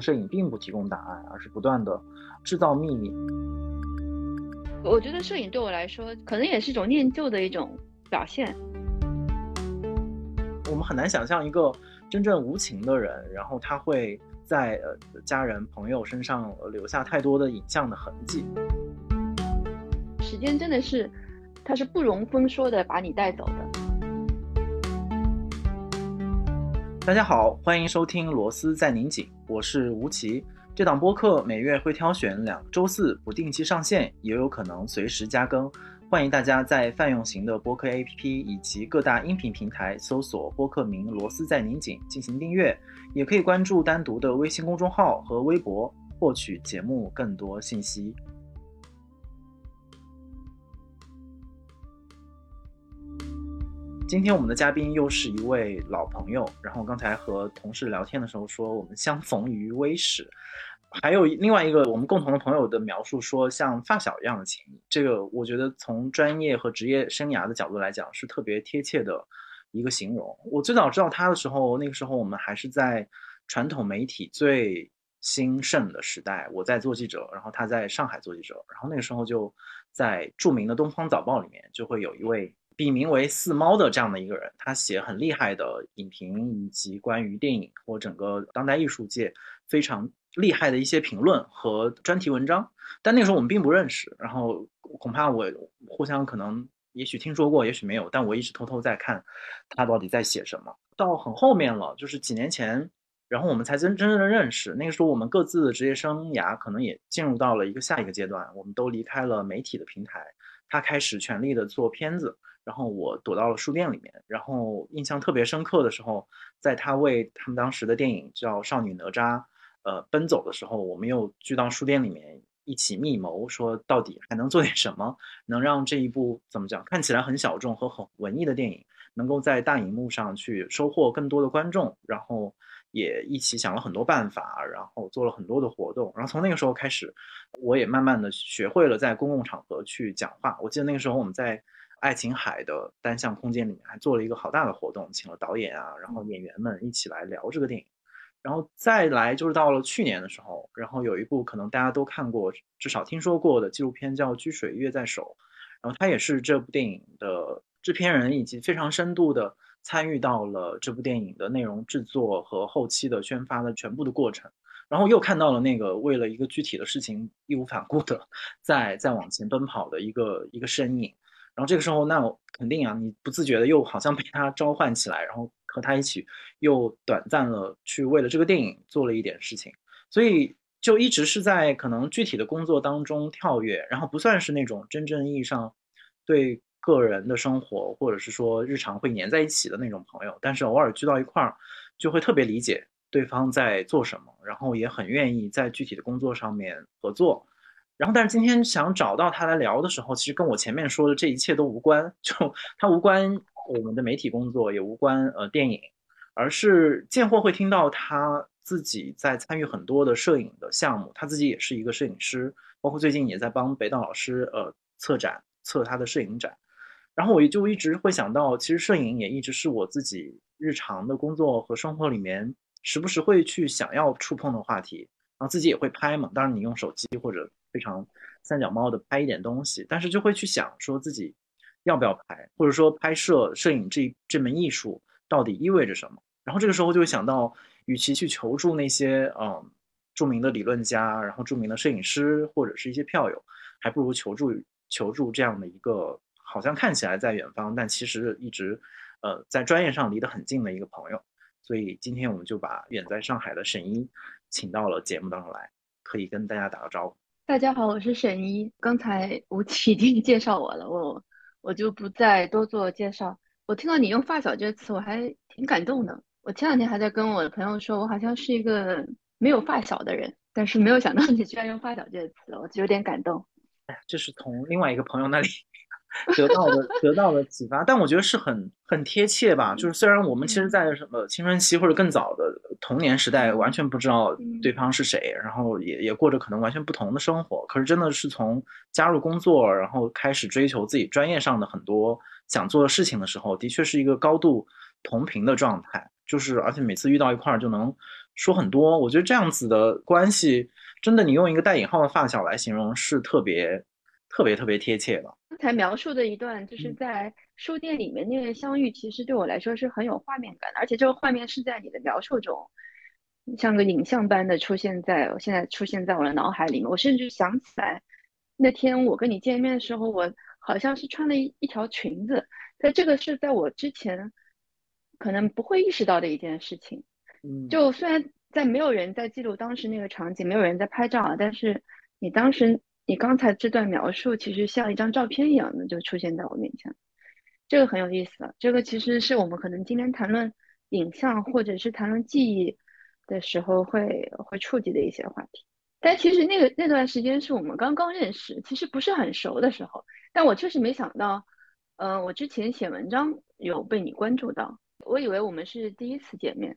能摄影并不提供答案，而是不断的制造秘密。我觉得摄影对我来说可能也是一种念旧的一种表现。我们很难想象一个真正无情的人，然后他会在家人朋友身上留下太多的影像的痕迹。时间真的是它是不容分说的把你带走的。大家好，欢迎收听螺丝在拧紧，我是吴奇。这档播客每月会挑选2周四不定期上线，也有可能随时加更。欢迎大家在泛用型的播客 APP 以及各大音频平台搜索播客名螺丝在拧紧进行订阅，也可以关注单独的微信公众号和微博获取节目更多信息。今天我们的嘉宾又是一位老朋友，然后刚才和同事聊天的时候说我们相逢于微时，还有另外一个我们共同的朋友的描述说像发小一样的情谊，这个我觉得从专业和职业生涯的角度来讲是特别贴切的一个形容。我最早知道他的时候，那个时候我们还是在传统媒体最兴盛的时代，我在做记者，然后他在上海做记者，然后那个时候就在著名的东方早报里面就会有一位笔名为四猫的这样的一个人，他写很厉害的影评以及关于电影或整个当代艺术界非常厉害的一些评论和专题文章，但那个时候我们并不认识，然后恐怕我互相可能也许听说过也许没有，但我一直偷偷在看他到底在写什么，到很后面了，就是几年前，然后我们才真正的认识。那个时候我们各自的职业生涯可能也进入到了下一个阶段，我们都离开了媒体的平台，他开始全力的做片子，然后我躲到了书店里面，然后印象特别深刻的时候，在他为他们当时的电影叫《少女哪吒》奔走的时候，我们又聚到书店里面一起密谋，说到底还能做点什么能让这一部怎么讲看起来很小众和很文艺的电影能够在大荧幕上去收获更多的观众，然后也一起想了很多办法，然后做了很多的活动，然后从那个时候开始我也慢慢的学会了在公共场合去讲话。我记得那个时候我们在爱琴海的单向空间里面还做了一个好大的活动，请了导演啊，然后演员们一起来聊这个电影。然后再来就是到了去年的时候，然后有一部可能大家都看过至少听说过的纪录片叫《掬水月在手》，然后他也是这部电影的制片人，以及非常深度的参与到了这部电影的内容制作和后期的宣发的全部的过程。然后又看到了那个为了一个具体的事情义无反顾的在往前奔跑的一个身影。然后这个时候那我肯定啊，你不自觉的又好像被他召唤起来，然后和他一起又短暂了去为了这个电影做了一点事情，所以就一直是在可能具体的工作当中跳跃，然后不算是那种真正意义上对个人的生活或者是说日常会粘在一起的那种朋友，但是偶尔聚到一块儿就会特别理解对方在做什么，然后也很愿意在具体的工作上面合作。然后但是今天想找到他来聊的时候，其实跟我前面说的这一切都无关，就他无关我们的媒体工作，也无关电影，而是见或会听到他自己在参与很多的摄影的项目，他自己也是一个摄影师，包括最近也在帮北岛老师策他的摄影展。然后我就一直会想到，其实摄影也一直是我自己日常的工作和生活里面时不时会去想要触碰的话题，然后自己也会拍嘛，当然你用手机或者非常三脚猫的拍一点东西，但是就会去想说自己要不要拍，或者说拍摄摄影这门艺术到底意味着什么。然后这个时候就会想到，与其去求助那些著名的理论家，然后著名的摄影师或者是一些票友，还不如求助这样的一个好像看起来在远方但其实一直在专业上离得很近的一个朋友。所以今天我们就把远在上海的沈一请到了节目当中来，可以跟大家打个招呼。大家好，我是沈一。刚才吴奇已经介绍我了，我就不再多做介绍。我听到你用发小这个词我还挺感动的，我前两天还在跟我的朋友说我好像是一个没有发小的人，但是没有想到你居然用发小这个词，我就有点感动。这是从另外一个朋友那里得到了启发，但我觉得是很贴切吧。就是虽然我们其实在什么青春期或者更早的童年时代完全不知道对方是谁，然后也过着可能完全不同的生活，可是真的是从加入工作然后开始追求自己专业上的很多想做的事情的时候，的确是一个高度同频的状态。就是而且每次遇到一块儿就能说很多。我觉得这样子的关系，真的你用一个带引号的发小来形容是特别贴切的。刚才描述的一段就是在书店里面那个相遇，其实对我来说是很有画面感的，而且这个画面是在你的描述中像个影像般的出现在我的脑海里面。我甚至想起来那天我跟你见面的时候，我好像是穿了一条裙子，但这个是在我之前可能不会意识到的一件事情。就虽然在没有人在记录当时那个场景，没有人在拍照，但是你刚才这段描述其实像一张照片一样的就出现在我面前，这个很有意思。这个其实是我们可能今天谈论影像或者是谈论记忆的时候会触及的一些话题。但其实那段时间是我们刚刚认识，其实不是很熟的时候，但我确实没想到我之前写文章有被你关注到，我以为我们是第一次见面。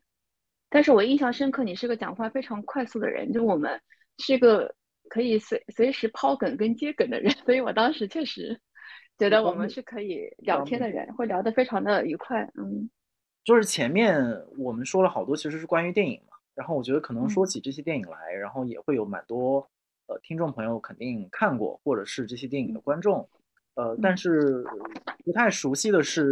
但是我印象深刻，你是个讲话非常快速的人，就我们是个可以随时抛梗跟接梗的人，所以我当时确实觉得我们是可以聊天的人，会聊得非常的愉快。就是前面我们说了好多其实是关于电影嘛，然后我觉得可能说起这些电影来，然后也会有蛮多听众朋友肯定看过或者是这些电影的观众，但是不太熟悉的是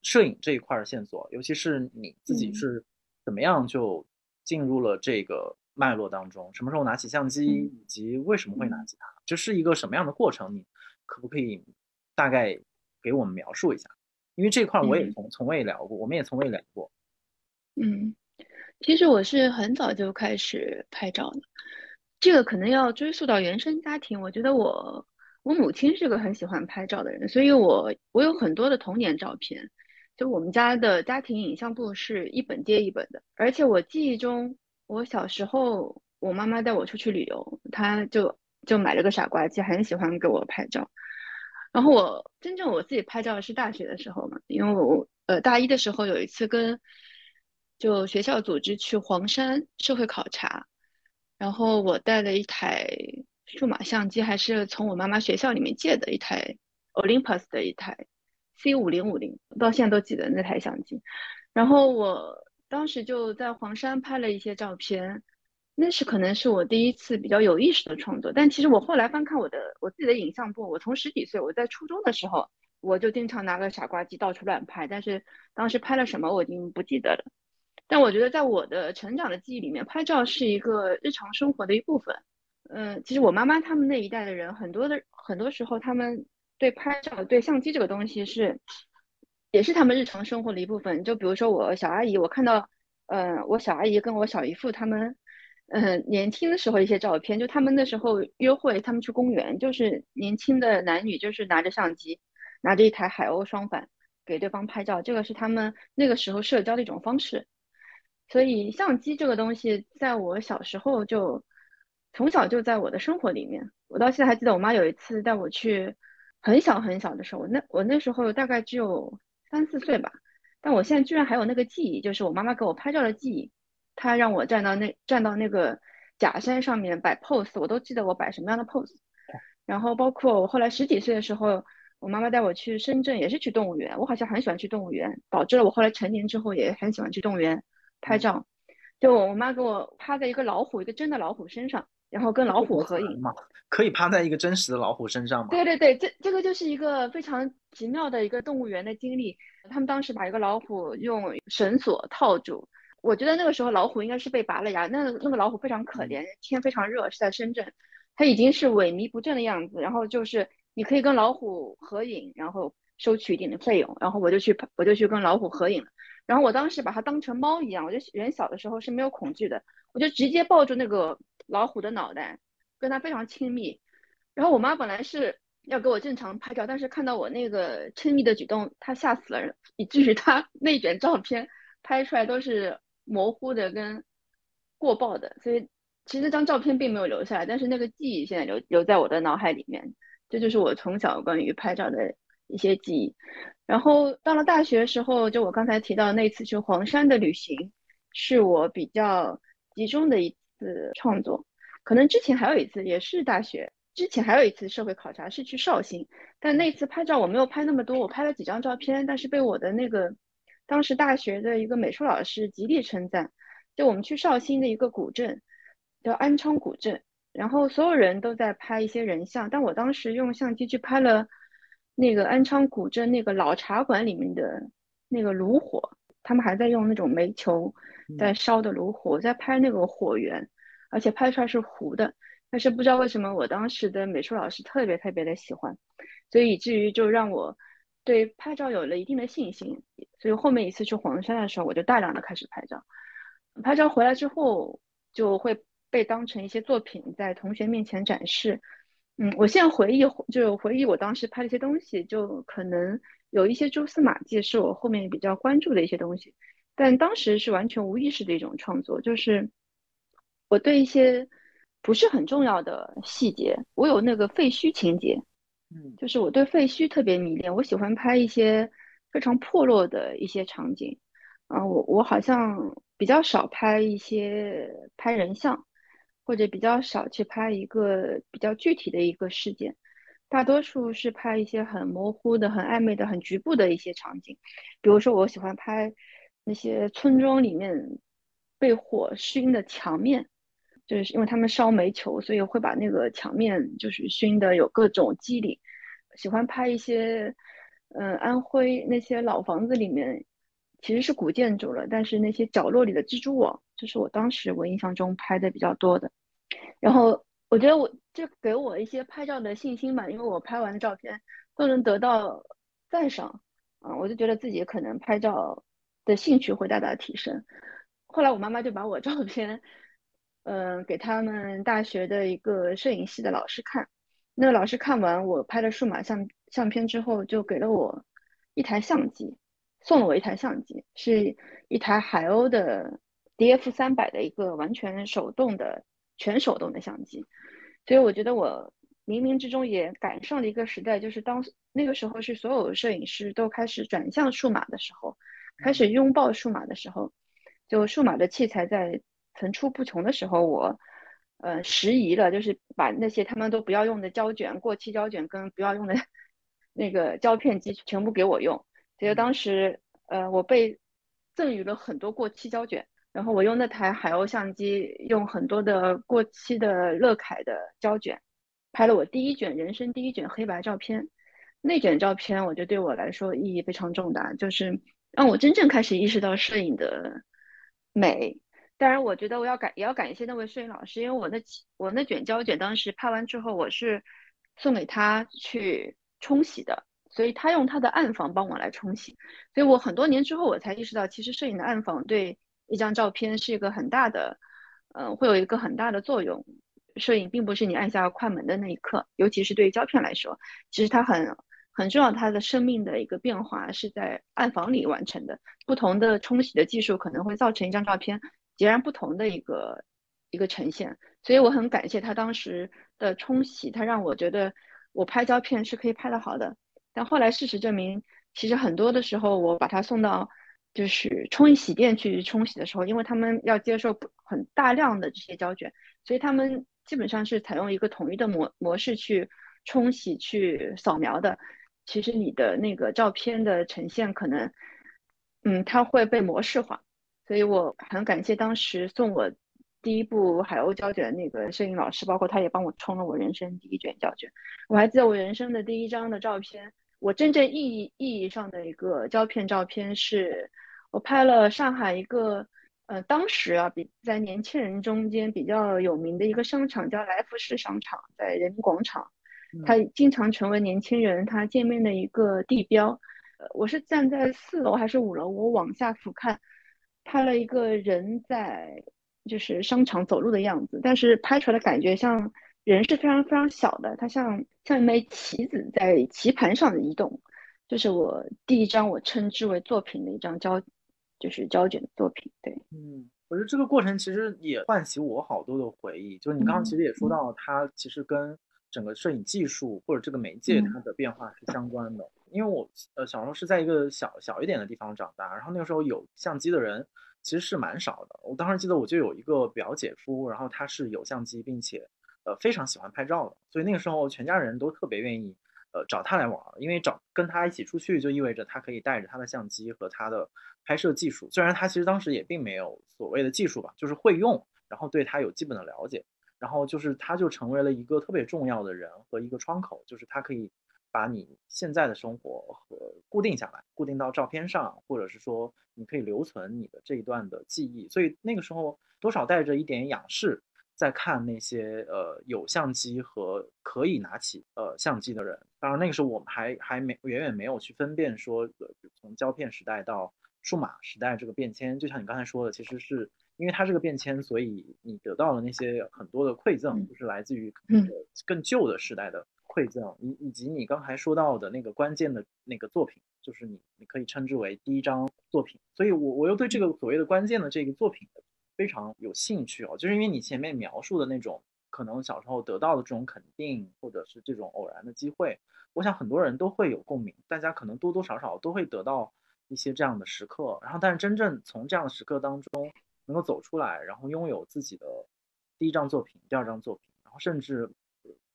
摄影这一块的线索，尤其是你自己是怎么样就进入了这个脉络当中，什么时候拿起相机以及为什么会拿起它，这是一个什么样的过程，你可不可以大概给我们描述一下？因为这块我也我们也从未聊过。其实我是很早就开始拍照的，这个可能要追溯到原生家庭。我觉得我母亲是个很喜欢拍照的人，所以我有很多的童年照片，就我们家的家庭影像部是一本接一本的。而且我记忆中，我小时候我妈妈带我出去旅游，她就买了个傻瓜机，很喜欢给我拍照。然后真正我自己拍照是大学的时候嘛，因为我大一的时候有一次就学校组织去黄山社会考察，然后我带了一台数码相机，还是从我妈妈学校里面借的一台 Olympus 的一台 C5050， 到现在都记得那台相机。然后我当时就在黄山拍了一些照片，那可能是我第一次比较有意识的创作。但其实我后来翻看我自己的影像部，我从十几岁，我在初中的时候我就经常拿个傻瓜机到处乱拍，但是当时拍了什么我已经不记得了。但我觉得在我的成长的记忆里面，拍照是一个日常生活的一部分。其实我妈妈他们那一代的人，很多时候他们对拍照、对相机这个东西也是他们日常生活的一部分。就比如说我小阿姨，我看到我小阿姨跟我小姨父他们年轻的时候一些照片，就他们那时候约会，他们去公园，就是年轻的男女就是拿着相机，拿着一台海鸥双反给对方拍照，这个是他们那个时候社交的一种方式。所以相机这个东西在我小时候从小就在我的生活里面。我到现在还记得我妈有一次带我去，很小很小的时候，我那时候大概只有3-4岁吧，但我现在居然还有那个记忆，就是我妈妈给我拍照的记忆。她让我站到那个假山上面摆 pose， 我都记得我摆什么样的 pose。然后包括我后来十几岁的时候，我妈妈带我去深圳，也是去动物园。我好像很喜欢去动物园，导致了我后来成年之后也很喜欢去动物园拍照。就我妈给我趴在一个真的老虎身上，然后跟老虎合影。可以趴在一个真实的老虎身上吗？对对对，这个就是一个非常奇妙的一个动物园的经历。他们当时把一个老虎用绳索套住，我觉得那个时候老虎应该是被拔了牙，那个老虎非常可怜，天非常热，是在深圳，它已经是萎靡不振的样子。然后就是你可以跟老虎合影，然后收取一点的费用，然后我就去跟老虎合影了。然后我当时把它当成猫一样，我就人小的时候是没有恐惧的，我就直接抱住那个老虎的脑袋，跟它非常亲密。然后我妈本来是要给我正常拍照，但是看到我那个亲密的举动，她吓死了人，以至于她那卷照片拍出来都是模糊的跟过曝的。所以其实那张照片并没有留下来，但是那个记忆现在留在我的脑海里面。这就是我从小关于拍照的一些记忆。然后到了大学时候，就我刚才提到那次去黄山的旅行是我比较集中的一次创作。可能之前还有一次，也是大学之前还有一次社会考察是去绍兴，但那次拍照我没有拍那么多，我拍了几张照片，但是被我的那个当时大学的一个美术老师极力称赞，就我们去绍兴的一个古镇叫安昌古镇，然后所有人都在拍一些人像，但我当时用相机去拍了那个安昌古镇那个老茶馆里面的那个炉火，他们还在用那种煤球在烧的炉火，在拍那个火源，而且拍出来是糊的。但是不知道为什么我当时的美术老师特别特别的喜欢，所以以至于就让我对拍照有了一定的信心，所以后面一次去黄山的时候，我就大量的开始拍照。拍照回来之后就会被当成一些作品在同学面前展示。我现在回忆我当时拍的一些东西，就可能有一些蛛丝马迹是我后面比较关注的一些东西，但当时是完全无意识的一种创作，就是我对一些不是很重要的细节，我有那个废墟情节，就是我对废墟特别迷恋，我喜欢拍一些非常破落的一些场景啊，我好像比较少拍一些拍人像，或者比较少去拍一个比较具体的一个事件，大多数是拍一些很模糊的、很暧昧的、很局部的一些场景。比如说我喜欢拍那些村庄里面被火熏的墙面，就是因为他们烧煤球，所以会把那个墙面就是熏的有各种肌理。喜欢拍一些安徽那些老房子里面其实是古建筑了，但是那些角落里的蜘蛛网，这是我当时我印象中拍的比较多的。然后我觉得这给我一些拍照的信心吧，因为我拍完的照片都能得到赞赏啊，我就觉得自己可能拍照的兴趣会大大提升。后来我妈妈就把我照片给他们大学的一个摄影系的老师看，那个老师看完我拍的数码相片之后，就给了我一台相机，送了我一台相机，是一台海鸥的 DF300 的一个完全手动的全手动的相机。所以我觉得我冥冥之中也赶上了一个时代，就是当那个时候是所有摄影师都开始转向数码的时候，开始拥抱数码的时候，就数码的器材在层出不穷的时候，我拾遗了，就是把那些他们都不要用的胶卷、过期胶卷跟不要用的那个胶片机全部给我用。所以当时我被赠予了很多过期胶卷，然后我用那台海鸥相机用很多的过期的乐凯的胶卷拍了我人生第一卷黑白照片。那卷照片我觉得对我来说意义非常重大，就是让我真正开始意识到摄影的美。当然我觉得也要感谢那位摄影老师，因为我那卷胶卷当时拍完之后我是送给他去冲洗的，所以他用他的暗房帮我来冲洗。所以我很多年之后我才意识到，其实摄影的暗房对一张照片是一个很大的会有一个很大的作用。摄影并不是你按下快门的那一刻，尤其是对于胶片来说，其实它很重要，它的生命的一个变化是在暗房里完成的。不同的冲洗的技术可能会造成一张照片截然不同的一个呈现。所以我很感谢他当时的冲洗，他让我觉得我拍胶片是可以拍得好的。但后来事实证明，其实很多的时候我把它送到就是冲洗店去冲洗的时候，因为他们要接受很大量的这些胶卷，所以他们基本上是采用一个统一的模式去冲洗去扫描的。其实你的那个照片的呈现可能它会被模式化。所以我很感谢当时送我第一部海鸥胶卷那个摄影老师，包括他也帮我冲了我人生第一卷胶卷。我还记得我人生的第一张的照片，我真正意义上的一个胶片照片，是我拍了上海一个当时在年轻人中间比较有名的一个商场，叫来福士商场，在人民广场，它经常成为年轻人他见面的一个地标。我是站在4楼还是5楼，我往下俯瞰拍了一个人在就是商场走路的样子，但是拍出来的感觉像人是非常非常小的，它像一枚棋子在棋盘上的移动。就是我第一张我称之为作品的一张胶卷的作品。对，我觉得这个过程其实也唤起我好多的回忆。就是你刚刚其实也说到，它其实跟整个摄影技术或者这个媒介它的变化是相关的。因为我小时候是在一个小一点的地方长大，然后那个时候有相机的人其实是蛮少的。我当时记得我就有一个表姐夫，然后他是有相机并且非常喜欢拍照的，所以那个时候全家人都特别愿意找他来玩，因为跟他一起出去就意味着他可以带着他的相机和他的拍摄技术，虽然他其实当时也并没有所谓的技术吧，就是会用，然后对他有基本的了解，然后就是他就成为了一个特别重要的人和一个窗口，就是他可以把你现在的生活和固定下来，固定到照片上，或者是说你可以留存你的这一段的记忆，所以那个时候多少带着一点仰视在看那些有相机和可以拿起相机的人。当然那个时候我们还远远没有去分辨说从胶片时代到数码时代这个变迁，就像你刚才说的，其实是因为它这个变迁，所以你得到了那些很多的馈赠，就是来自于更旧的时代的馈赠，以及你刚才说到的那个关键的那个作品，就是你可以称之为第一张作品。所以我又对这个所谓的关键的这个作品非常有兴趣哦，就是因为你前面描述的那种可能小时候得到的这种肯定，或者是这种偶然的机会，我想很多人都会有共鸣，大家可能多多少少都会得到一些这样的时刻，然后但是真正从这样的时刻当中能够走出来，然后拥有自己的第一张作品、第二张作品，然后甚至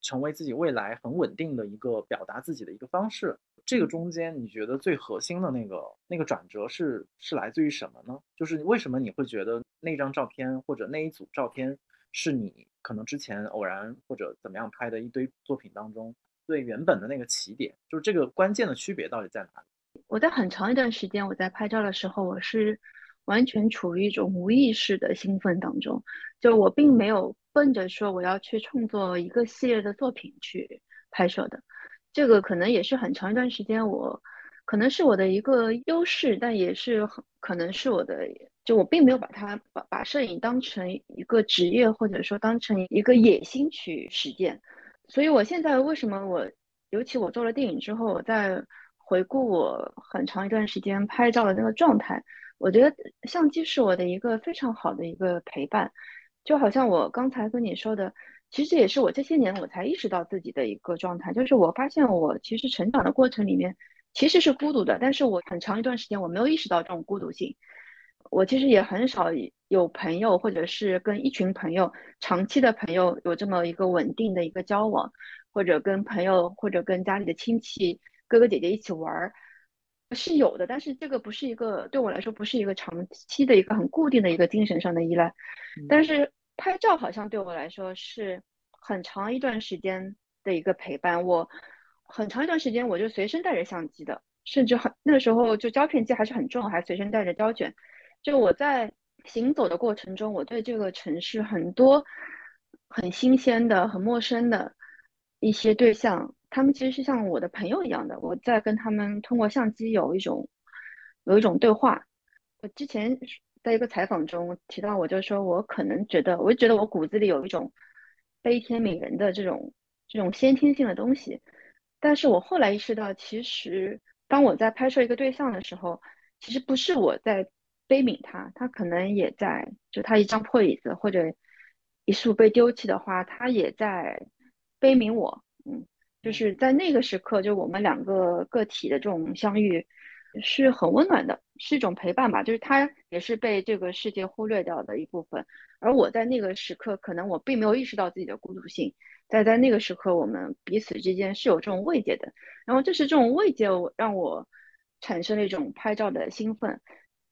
成为自己未来很稳定的一个表达自己的一个方式，这个中间你觉得最核心的那个转折是来自于什么呢？就是为什么你会觉得那张照片或者那一组照片是你可能之前偶然或者怎么样拍的一堆作品当中最原本的那个起点，就是这个关键的区别到底在哪里？我在很长一段时间我在拍照的时候，我是完全处于一种无意识的兴奋当中，就我并没有奔着说我要去创作一个系列的作品去拍摄的，这个可能也是很长一段时间我可能是我的一个优势，但也是可能是我的，就我并没有把摄影当成一个职业，或者说当成一个野心去实践。所以我现在为什么尤其我做了电影之后，我在回顾我很长一段时间拍照的那个状态，我觉得相机是我的一个非常好的一个陪伴，就好像我刚才跟你说的，其实也是我这些年我才意识到自己的一个状态，就是我发现我其实成长的过程里面其实是孤独的，但是我很长一段时间我没有意识到这种孤独性，我其实也很少有朋友，或者是跟一群朋友长期的朋友有这么一个稳定的一个交往，或者跟朋友或者跟家里的亲戚哥哥姐姐一起玩是有的，但是这个不是一个，对我来说不是一个长期的一个很固定的一个精神上的依赖。但是拍照好像对我来说是很长一段时间的一个陪伴，我很长一段时间我就随身带着相机的，甚至那个时候就胶片机还是很重，还随身带着胶卷，就我在行走的过程中，我对这个城市很多很新鲜的很陌生的一些对象，他们其实是像我的朋友一样的，我在跟他们通过相机有一种对话。我之前在一个采访中提到，我就说我可能觉得，我觉得我骨子里有一种悲天悯人的这种先天性的东西，但是我后来意识到，其实当我在拍摄一个对象的时候，其实不是我在悲悯他，他可能也在，就他一张破椅子或者一束被丢弃的花，他也在悲悯我。就是在那个时刻，就我们两个个体的这种相遇是很温暖的，是一种陪伴吧，就是他也是被这个世界忽略掉的一部分，而我在那个时刻可能我并没有意识到自己的孤独性，在那个时刻我们彼此之间是有这种慰藉的，然后就是这种慰藉让我产生了一种拍照的兴奋，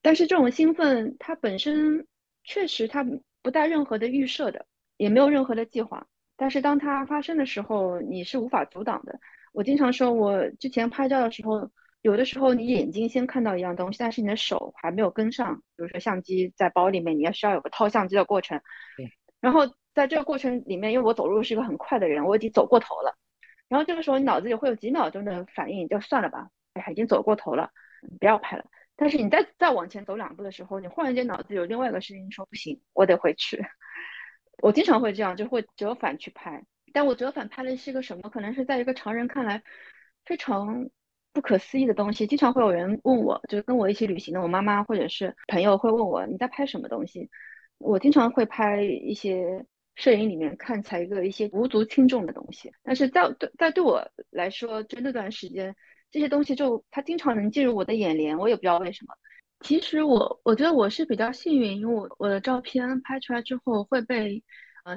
但是这种兴奋它本身确实它不带任何的预设的，也没有任何的计划，但是当它发生的时候你是无法阻挡的。我经常说我之前拍照的时候，有的时候你眼睛先看到一样东西，但是你的手还没有跟上，比如说相机在包里面，你也需要有个掏相机的过程，然后在这个过程里面，因为我走路是一个很快的人，我已经走过头了，然后这个时候你脑子里会有几秒钟的反应，就算了吧，已经走过头了，不要拍了，但是你再往前走两步的时候，你忽然间脑子有另外一个事情说，不行，我得回去。我经常会这样，就会折返去拍，但我折返拍的是一个什么，可能是在一个常人看来非常不可思议的东西。经常会有人问我，就是跟我一起旅行的我妈妈或者是朋友会问我，你在拍什么东西。我经常会拍一些摄影里面看起来一些无足轻重的东西，但是对我来说，就那段时间这些东西就它经常能进入我的眼帘，我也不知道为什么。其实我觉得我是比较幸运，因为我的照片拍出来之后会被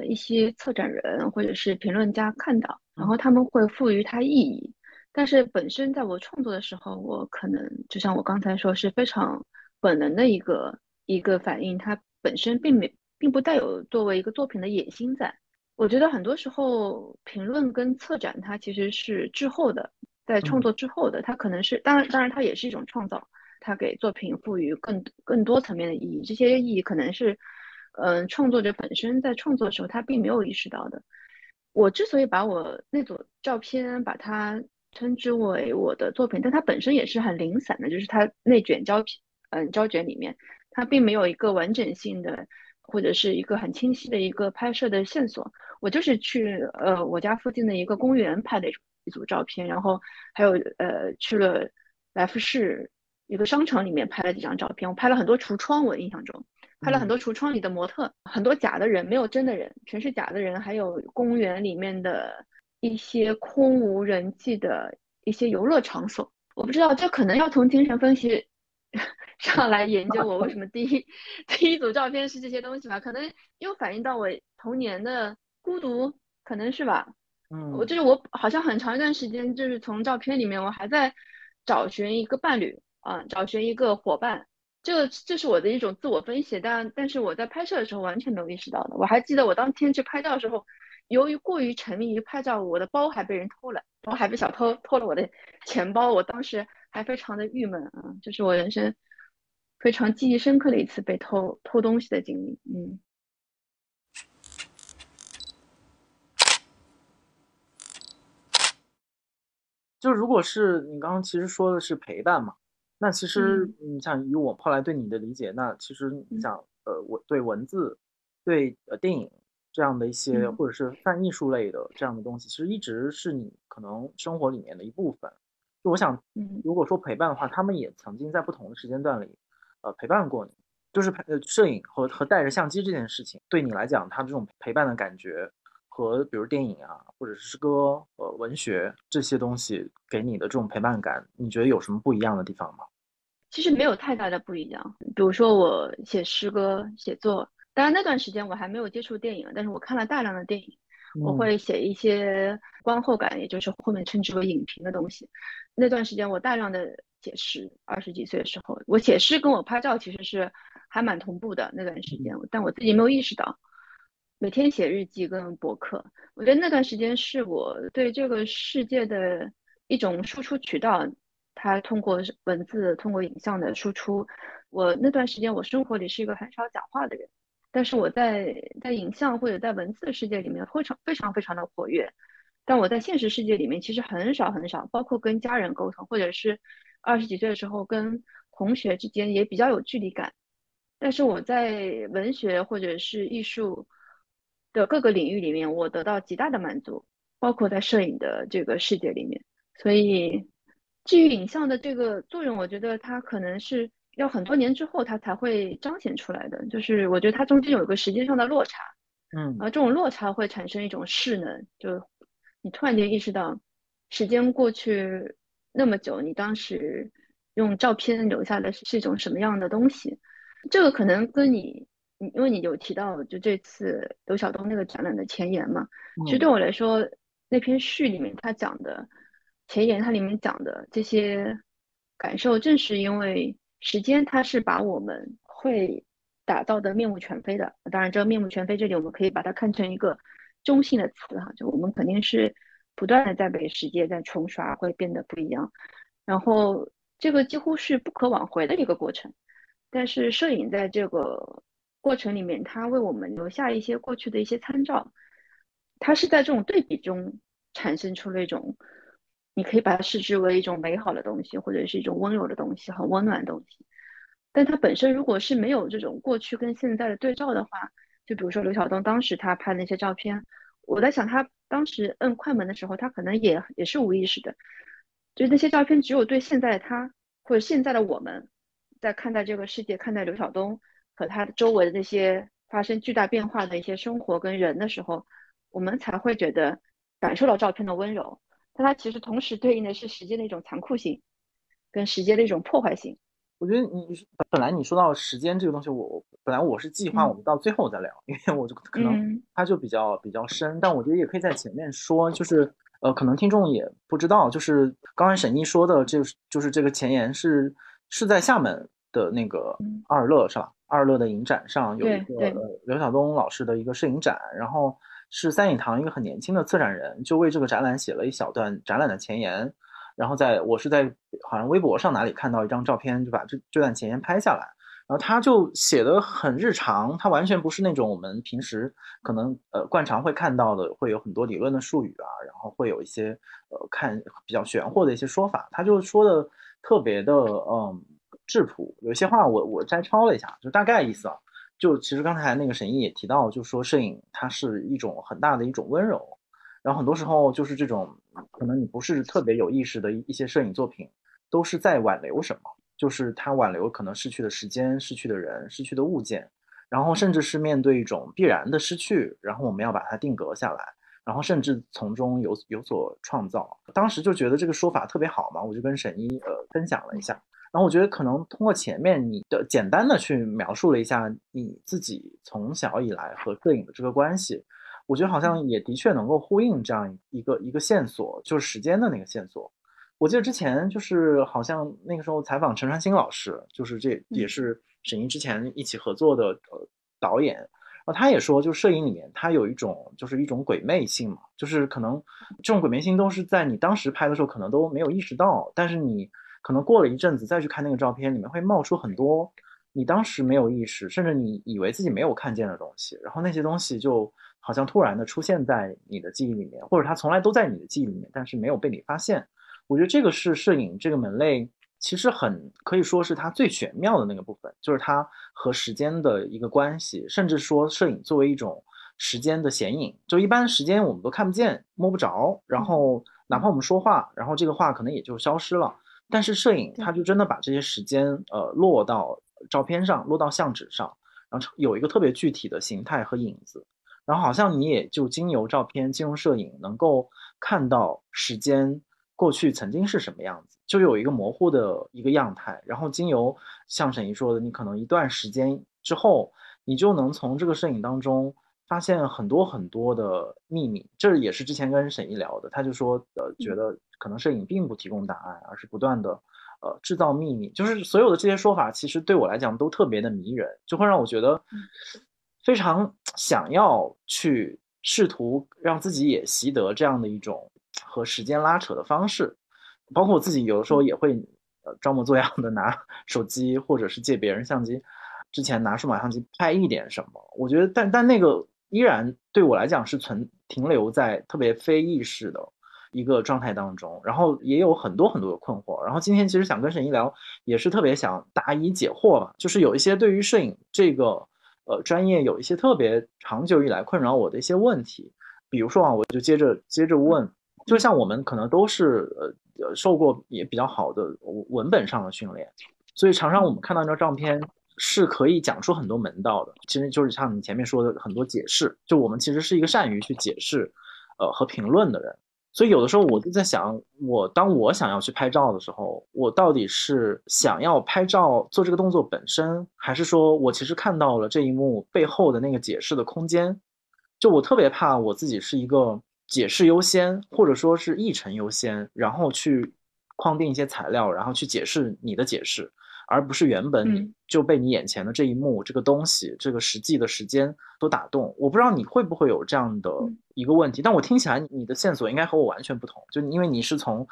一些策展人或者是评论家看到，然后他们会赋予它意义，但是本身在我创作的时候，我可能就像我刚才说，是非常本能的一个反应，它本身并不带有作为一个作品的野心在。我觉得很多时候评论跟策展它其实是滞后的，在创作之后的，它可能是当然它也是一种创造，它给作品赋予更多层面的意义，这些意义可能是创作者本身在创作的时候他并没有意识到的。我之所以把我那组照片把它称之为我的作品，但它本身也是很零散的，就是它内卷胶卷里面它并没有一个完整性的或者是一个很清晰的一个拍摄的线索。我就是去我家附近的一个公园拍的一组照片，然后还有去了来福士一个商场里面拍了几张照片。我拍了很多橱窗，我印象中拍了很多橱窗里的模特，很多假的人，没有真的人，全是假的人，还有公园里面的一些空无人迹的一些游乐场所。我不知道，这可能要从精神分析上来研究我为什么第一组照片是这些东西吧，可能又反映到我童年的孤独，可能是吧。我好像很长一段时间，就是从照片里面我还在找寻一个伴侣啊，找寻一个伙伴，这是我的一种自我分析，但是我在拍摄的时候完全没有意识到的。我还记得我当天去拍照的时候，由于过于沉迷于拍照，我的包还被人偷了，我还被小偷偷了我的钱包，我当时还非常的郁闷啊，这是我人生非常记忆深刻的一次被偷东西的经历。就如果是你刚刚其实说的是陪伴嘛，那其实你想以我后来对你的理解，那其实你想我对文字对电影这样的一些或者是泛艺术类的这样的东西，其实一直是你可能生活里面的一部分。就我想如果说陪伴的话，他们也曾经在不同的时间段里陪伴过你。就是摄影和带着相机这件事情对你来讲，它这种陪伴的感觉和比如电影啊或者是诗歌文学这些东西给你的这种陪伴感，你觉得有什么不一样的地方吗？其实没有太大的不一样。比如说我写诗歌写作，当然那段时间我还没有接触电影，但是我看了大量的电影，我会写一些观后感，也就是后面称之为影评的东西。那段时间我大量的写诗，20几岁的时候我写诗跟我拍照其实是还蛮同步的那段时间，但我自己没有意识到。每天写日记跟博客，我觉得那段时间是我对这个世界的一种输出渠道，它通过文字通过影像的输出。我那段时间我生活里是一个很少讲话的人，但是我在影像或者在文字世界里面非常的活跃。但我在现实世界里面其实很少，包括跟家人沟通，或者是20几岁的时候跟同学之间也比较有距离感。但是我在文学或者是艺术的各个领域里面，我得到极大的满足，包括在摄影的这个世界里面。所以至于影像的这个作用，我觉得它可能是要很多年之后它才会彰显出来的，就是我觉得它中间有一个时间上的落差，而这种落差会产生一种势能，就你突然间意识到时间过去那么久，你当时用照片留下的是一种什么样的东西。这个可能跟因为你有提到就这次刘晓东那个展览的前言嘛，其实对我来说那篇序里面他讲的前言，它里面讲的这些感受，正是因为时间它是把我们会打造的面目全非的。当然这个面目全非这里我们可以把它看成一个中性的词哈，就我们肯定是不断的在被时间在冲刷，会变得不一样，然后这个几乎是不可挽回的一个过程。但是摄影在这个过程里面，它为我们留下一些过去的一些参照，它是在这种对比中产生出了一种，你可以把它视之为一种美好的东西，或者是一种温柔的东西，很温暖的东西。但它本身如果是没有这种过去跟现在的对照的话，就比如说刘晓东当时他拍那些照片，我在想他当时摁快门的时候，他可能也是无意识的，就是那些照片只有对现在的他或者现在的我们在看待这个世界，看待刘晓东和他周围的那些发生巨大变化的一些生活跟人的时候，我们才会觉得感受到照片的温柔。但它其实同时对应的是时间的一种残酷性跟时间的一种破坏性。我觉得你本来你说到时间这个东西，我本来我是计划我们到最后再聊，因为我就可能它就比较深，但我觉得也可以在前面说，就是可能听众也不知道，就是刚才沈毅说的，就是这个前沿是在厦门的那个二乐是吧？二乐的影展上有一个刘晓东老师的一个摄影展，然后是三影堂一个很年轻的策展人就为这个展览写了一小段展览的前沿，然后我是在好像微博上哪里看到一张照片，就把这段前沿拍下来，然后他就写得很日常，他完全不是那种我们平时可能惯常会看到的，会有很多理论的术语啊，然后会有一些看比较玄乎的一些说法，他就说的特别的质朴，有些话我摘抄了一下，就大概意思啊，就其实刚才那个沈毅也提到，就说摄影它是一种很大的一种温柔，然后很多时候就是这种可能你不是特别有意识的一些摄影作品都是在挽留什么，就是它挽留可能失去的时间、失去的人、失去的物件，然后甚至是面对一种必然的失去，然后我们要把它定格下来，然后甚至从中有所创造。当时就觉得这个说法特别好嘛，我就跟沈一分享了一下，然后我觉得可能通过前面你的简单的去描述了一下你自己从小以来和摄影的这个关系，我觉得好像也的确能够呼应这样一个线索，就是时间的那个线索。我记得之前就是好像那个时候采访陈传兴老师，就是这也是沈毅之前一起合作的导演，然后他也说就摄影里面它有一种就是一种鬼魅性嘛，就是可能这种鬼魅性都是在你当时拍的时候可能都没有意识到，但是你可能过了一阵子再去看那个照片，里面会冒出很多你当时没有意识甚至你以为自己没有看见的东西，然后那些东西就好像突然的出现在你的记忆里面，或者它从来都在你的记忆里面但是没有被你发现。我觉得这个是摄影这个门类其实很可以说是它最玄妙的那个部分，就是它和时间的一个关系，甚至说摄影作为一种时间的显影，就一般时间我们都看不见摸不着，然后哪怕我们说话，然后这个话可能也就消失了，但是摄影它就真的把这些时间落到照片上，落到相纸上，然后有一个特别具体的形态和影子，然后好像你也就经由照片进入摄影能够看到时间过去曾经是什么样子，就有一个模糊的一个样态，然后经由像沈毅说的你可能一段时间之后你就能从这个摄影当中发现很多很多的秘密。这也是之前跟沈毅聊的，他就说觉得可能摄影并不提供答案，而是不断的制造秘密，就是所有的这些说法其实对我来讲都特别的迷人，就会让我觉得非常想要去试图让自己也习得这样的一种和时间拉扯的方式，包括我自己有的时候也会装模作样的拿手机或者是借别人相机，之前拿数码相机拍一点什么，我觉得但那个依然对我来讲是停留在特别非意识的一个状态当中，然后也有很多很多的困惑。然后今天其实想跟沈毅聊也是特别想答疑解惑吧，就是有一些对于摄影这个专业有一些特别长久以来困扰我的一些问题。比如说啊，我就接着问，就像我们可能都是受过也比较好的文本上的训练，所以常常我们看到一张照片是可以讲出很多门道的，其实就是像你前面说的很多解释，就我们其实是一个善于去解释和评论的人，所以有的时候我就在想，当我想要去拍照的时候，我到底是想要拍照做这个动作本身，还是说我其实看到了这一幕背后的那个解释的空间。就我特别怕我自己是一个解释优先或者说是议程优先，然后去框定一些材料，然后去解释你的解释，而不是原本就被你眼前的这一幕这个东西这个实际的时间所打动。我不知道你会不会有这样的一个问题，但我听起来你的线索应该和我完全不同，就因为你是从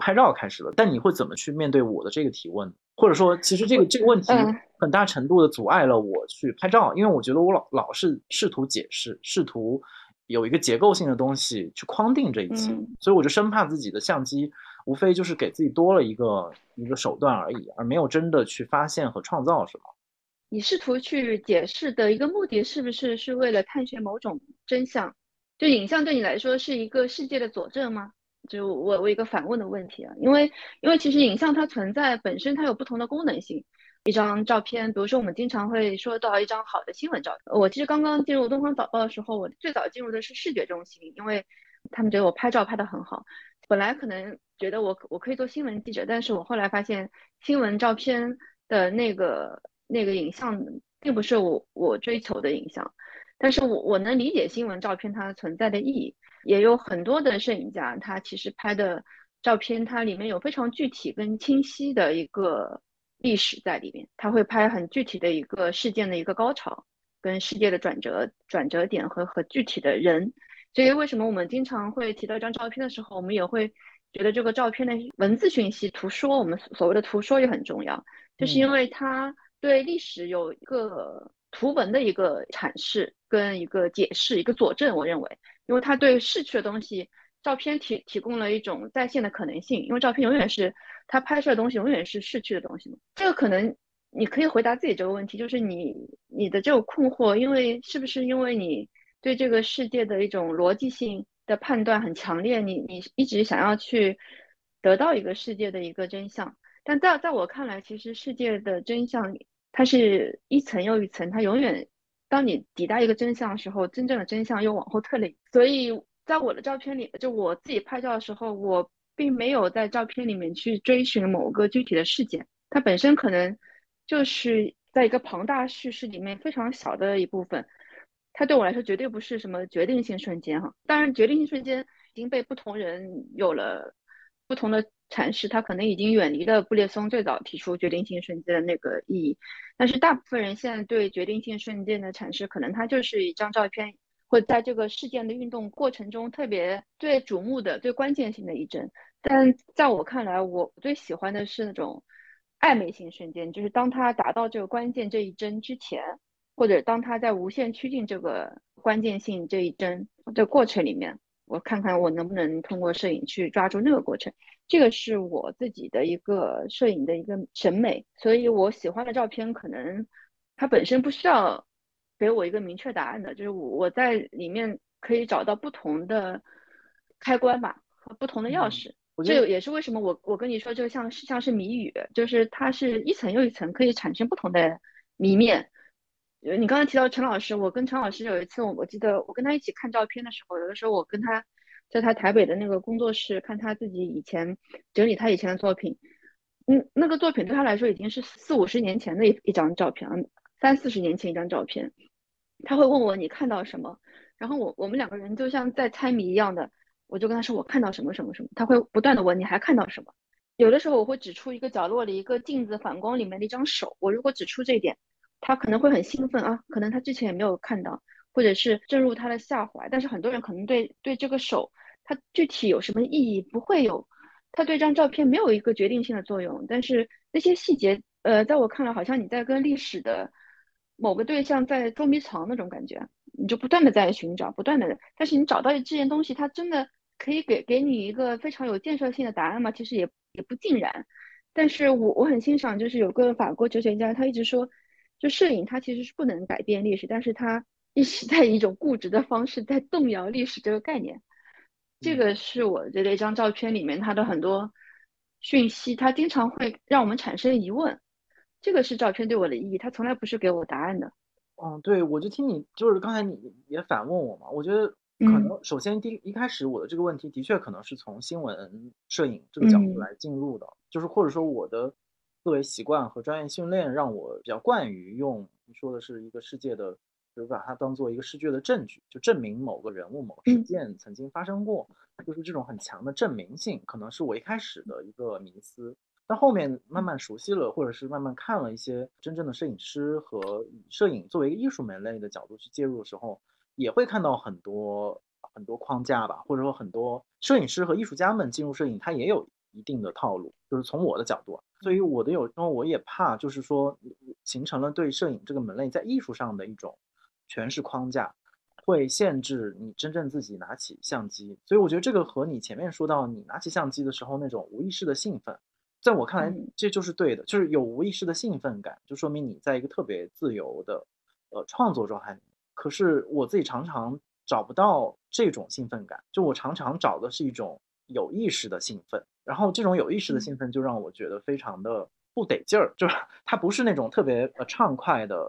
拍照开始的，但你会怎么去面对我的这个提问，或者说其实这个问题很大程度的阻碍了我去拍照，因为我觉得我老是试图解释，试图有一个结构性的东西去框定这一切，所以我就生怕自己的相机无非就是给自己多了一个手段而已，而没有真的去发现和创造什么。你试图去解释的一个目的是不是为了探寻某种真相？就影像对你来说是一个世界的佐证吗？就我一个反问的问题啊，因为其实影像它存在本身它有不同的功能性。一张照片，比如说我们经常会说到一张好的新闻照片。我其实刚刚进入东方早报的时候，我最早进入的是视觉中心，因为他们觉得我拍照拍得很好。本来可能觉得我可以做新闻记者，但是我后来发现新闻照片的那个影像并不是我追求的影像。但是我能理解新闻照片它存在的意义，也有很多的摄影家他其实拍的照片它里面有非常具体跟清晰的一个历史在里面，他会拍很具体的一个事件的一个高潮跟世界的转折点和具体的人。所以为什么我们经常会提到一张照片的时候，我们也会觉得这个照片的文字讯息图说，我们所谓的图说也很重要，就是因为它对历史有一个图文的一个阐释跟一个解释一个佐证。我认为因为它对逝去的东西，照片提供了一种再现的可能性，因为照片永远是它拍摄的东西永远是逝去的东西嘛。这个可能你可以回答自己这个问题，就是你的这种困惑，因为是不是因为你对这个世界的一种逻辑性的判断很强烈，你一直想要去得到一个世界的一个真相。但在我看来，其实世界的真相它是一层又一层，它永远当你抵达一个真相的时候，真正的真相又往后退了。所以在我的照片里，就我自己拍照的时候，我并没有在照片里面去追寻某个具体的事件，它本身可能就是在一个庞大叙事里面非常小的一部分，它对我来说绝对不是什么决定性瞬间哈。当然决定性瞬间已经被不同人有了不同的阐释，它可能已经远离了布列松最早提出决定性瞬间的那个意义，但是大部分人现在对决定性瞬间的阐释，可能它就是一张照片或在这个事件的运动过程中特别最瞩目的最关键性的一帧。但在我看来，我最喜欢的是那种暧昧性瞬间，就是当他达到这个关键这一帧之前，或者当他在无限趋近这个关键性这一帧的过程里面，我看看我能不能通过摄影去抓住那个过程。这个是我自己的一个摄影的一个审美，所以我喜欢的照片可能它本身不需要给我一个明确答案的，就是我在里面可以找到不同的开关吧，和不同的钥匙。这也是为什么我跟你说就像是谜语，就是它是一层又一层可以产生不同的谜面。你刚才提到陈老师，我跟陈老师有一次，我记得我跟他一起看照片的时候，有的时候我跟他在他台北的那个工作室看他自己以前整理他以前的作品，那个作品对他来说已经是40-50年前的一张照片，30-40年前一张照片。他会问我你看到什么，然后我们两个人就像在猜谜一样的，我就跟他说我看到什么什么什么，他会不断的问你还看到什么。有的时候我会指出一个角落里一个镜子反光里面的一张手，我如果指出这一点，他可能会很兴奋啊，可能他之前也没有看到，或者是正入他的下怀。但是很多人可能对这个手它具体有什么意义不会有，他对这张照片没有一个决定性的作用。但是那些细节在我看来好像你在跟历史的某个对象在捉迷藏那种感觉，你就不断的在寻找，不断的，但是你找到这件东西它真的可以给你一个非常有建设性的答案吗？其实也不尽然。但是我很欣赏，就是有个法国哲学家他一直说，就摄影它其实是不能改变历史，但是它一直在以一种固执的方式在动摇历史这个概念。这个是我觉得一张照片里面它的很多讯息，它经常会让我们产生疑问，这个是照片对我的意义，它从来不是给我答案的。对，我就听你就是刚才你也反问我嘛，我觉得可能首先一开始我的这个问题的确可能是从新闻摄影这个角度来进入的，就是或者说我的思维习惯和专业训练让我比较惯于用你说的是一个世界的，比如把它当做一个世界的证据，就证明某个人物某事件曾经发生过，就是这种很强的证明性可能是我一开始的一个迷思。但后面慢慢熟悉了，或者是慢慢看了一些真正的摄影师和以摄影作为一个艺术门类的角度去介入的时候，也会看到很多框架吧，或者说很多摄影师和艺术家们进入摄影它也有一定的套路，就是从我的角度，所以我的有时候我也怕就是说形成了对摄影这个门类在艺术上的一种诠释框架，会限制你真正自己拿起相机。所以我觉得这个和你前面说到你拿起相机的时候那种无意识的兴奋，在我看来这就是对的，就是有无意识的兴奋感就说明你在一个特别自由的创作状态里。可是我自己常常找不到这种兴奋感，就我常常找的是一种有意识的兴奋，然后这种有意识的兴奋就让我觉得非常的不得劲儿，就是它不是那种特别畅快的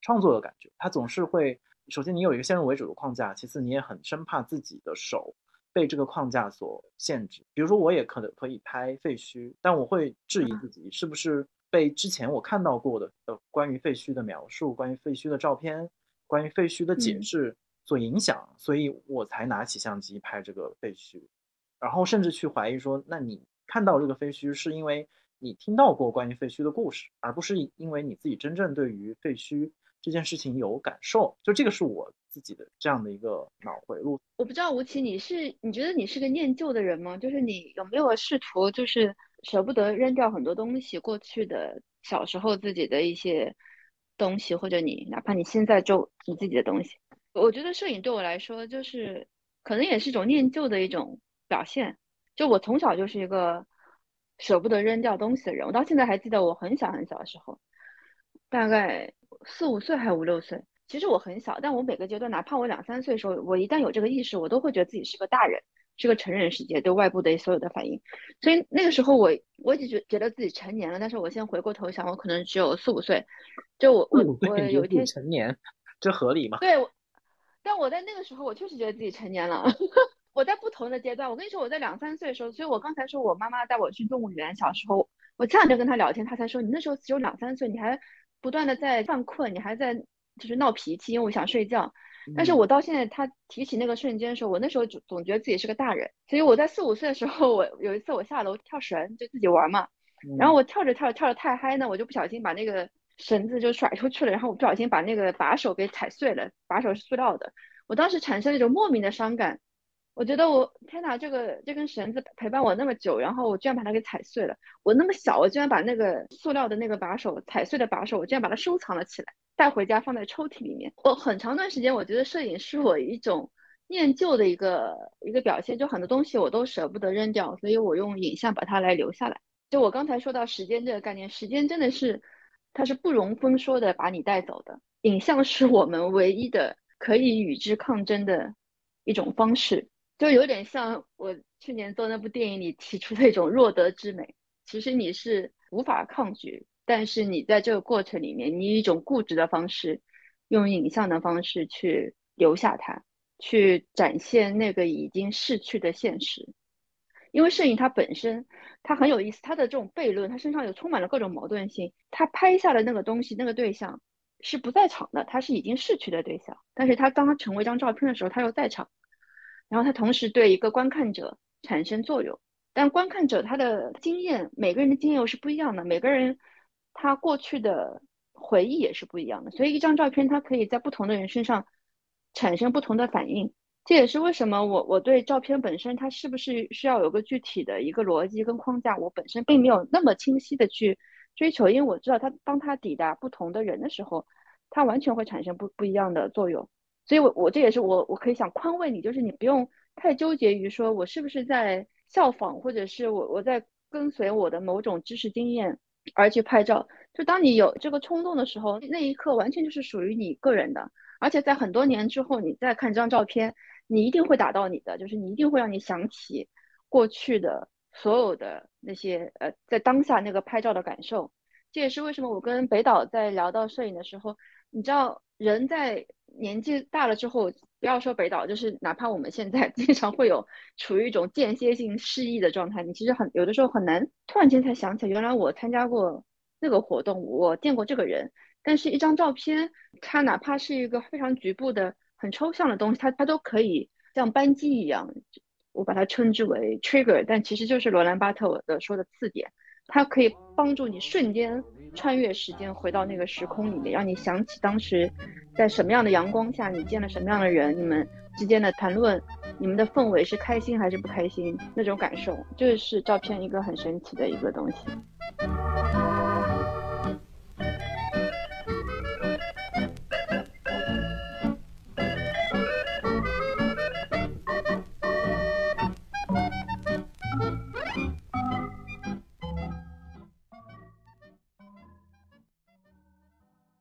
创作的感觉，它总是会首先你有一个先入为主的框架，其次你也很生怕自己的手被这个框架所限制。比如说我也可以拍废墟，但我会质疑自己是不是被之前我看到过的关于废墟的描述，关于废墟的照片，关于废墟的解释所影响，所以我才拿起相机拍这个废墟，然后甚至去怀疑说，那你看到这个废墟是因为你听到过关于废墟的故事，而不是因为你自己真正对于废墟这件事情有感受。就这个是我自己的这样的一个脑回路。我不知道吴奇，你觉得你是个念旧的人吗？就是你有没有试图就是舍不得扔掉很多东西，过去的小时候自己的一些东西，或者你哪怕你现在就你自己的东西。我觉得摄影对我来说就是可能也是一种念旧的一种表现，就我从小就是一个舍不得扔掉东西的人。我到现在还记得我很小很小的时候，大概4、5岁还5、6岁，其实我很小，但我每个阶段哪怕我2、3岁的时候，我一旦有这个意识，我都会觉得自己是个大人，是个成人世界，对外部的所有的反应。所以那个时候我一直觉得自己成年了，但是我现在回过头想，我可能只有4、5岁，就我有一天成年，这合理吗？对，但我在那个时候我确实觉得自己成年了。我在不同的阶段，我跟你说，我在2、3岁的时候，所以我刚才说我妈妈带我去动物园，小时候我这样就跟她聊天，她才说你那时候只有2、3岁，你还不断的在犯困，你还在就是闹脾气，因为我想睡觉。但是我到现在他提起那个瞬间的时候，我那时候总觉得自己是个大人。所以我在4、5岁的时候，我有一次我下楼跳绳，就自己玩嘛，然后我跳着太嗨呢，我就不小心把那个绳子就甩出去了，然后我不小心把那个把手给踩碎了，把手是塑料的。我当时产生了一种莫名的伤感，我觉得我天哪，这根绳子陪伴我那么久，然后我居然把它给踩碎了。我那么小，我居然把那个塑料的那个把手，踩碎的把手，我居然把它收藏了起来，带回家放在抽屉里面。我很长段时间我觉得摄影是我一种念旧的一个表现，就很多东西我都舍不得扔掉，所以我用影像把它来留下来。就我刚才说到时间这个概念，时间真的是它是不容分说的把你带走的，影像是我们唯一的可以与之抗争的一种方式。就有点像我去年做那部电影里提出的一种弱德之美，其实你是无法抗拒，但是你在这个过程里面，你以一种固执的方式，用影像的方式去留下它，去展现那个已经逝去的现实。因为摄影它本身它很有意思，它的这种悖论，它身上有充满了各种矛盾性。它拍下的那个东西，那个对象是不在场的，它是已经逝去的对象，但是它当它成为一张照片的时候，它又在场，然后它同时对一个观看者产生作用。但观看者他的经验，每个人的经验又是不一样的，每个人他过去的回忆也是不一样的，所以一张照片它可以在不同的人身上产生不同的反应。这也是为什么我对照片本身它是不是需要有个具体的一个逻辑跟框架，我本身并没有那么清晰的去追求，因为我知道它当它抵达不同的人的时候，它完全会产生不一样的作用。所以我这也是我可以想宽慰你，就是你不用太纠结于说我是不是在效仿，或者是我在跟随我的某种知识经验而去拍照。就当你有这个冲动的时候，那一刻完全就是属于你个人的，而且在很多年之后你再看这张照片，你一定会打到你的，就是你一定会让你想起过去的所有的那些在当下那个拍照的感受。这也是为什么我跟北岛在聊到摄影的时候，你知道人在年纪大了之后，不要说北岛，就是哪怕我们现在经常会有处于一种间歇性失忆的状态，你其实有的时候很难突然间才想起来，原来我参加过那个活动，我见过这个人。但是一张照片，它哪怕是一个非常局部的很抽象的东西，它都可以像扳机一样，我把它称之为 trigger， 但其实就是罗兰巴特说的刺点，它可以帮助你瞬间穿越时间，回到那个时空里面，让你想起当时在什么样的阳光下你见了什么样的人，你们之间的谈论，你们的氛围是开心还是不开心，那种感受，这是照片一个很神奇的一个东西。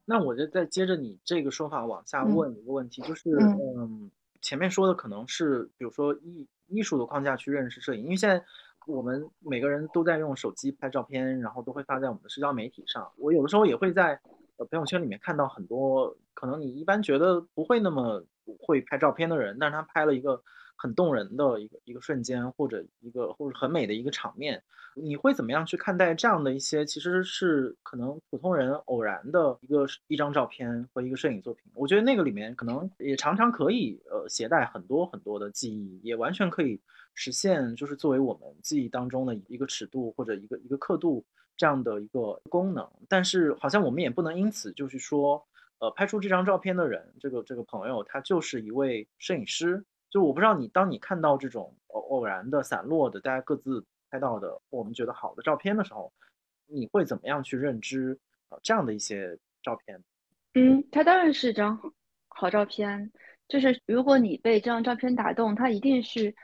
那我就再接着你这个说法往下问一个问题，就是前面说的可能是比如说艺术的框架去认识摄影，因为现在我们每个人都在用手机拍照片，然后都会发在我们的社交媒体上。我有的时候也会在朋友圈里面看到很多可能你一般觉得不会那么会拍照片的人，但是他拍了一个很动人的一个瞬间，或者很美的一个场面，你会怎么样去看待这样的一些其实是可能普通人偶然的一张照片和一个摄影作品？我觉得那个里面可能也常常可以携带很多很多的记忆，也完全可以实现就是作为我们记忆当中的一个尺度或者一个刻度这样的一个功能。但是好像我们也不能因此就是说拍出这张照片的人这个朋友他就是一位摄影师。就我不知道当你看到这种偶然的散落的大家各自拍到的我们觉得好的照片的时候，你会怎么样去认知这样的一些照片？它当然是一张好照片，就是如果你被这张照片打动，它一定是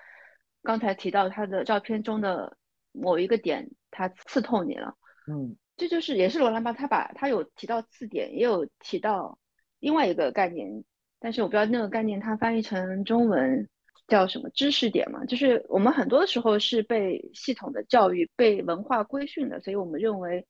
刚才提到它的照片中的某一个点它刺痛你了。这就是也是罗兰巴他有提到字典，也有提到另外一个概念，但是我不知道那个概念它翻译成中文叫什么，知识点嘛，就是我们很多时候是被系统的教育被文化规训的，所以我们认为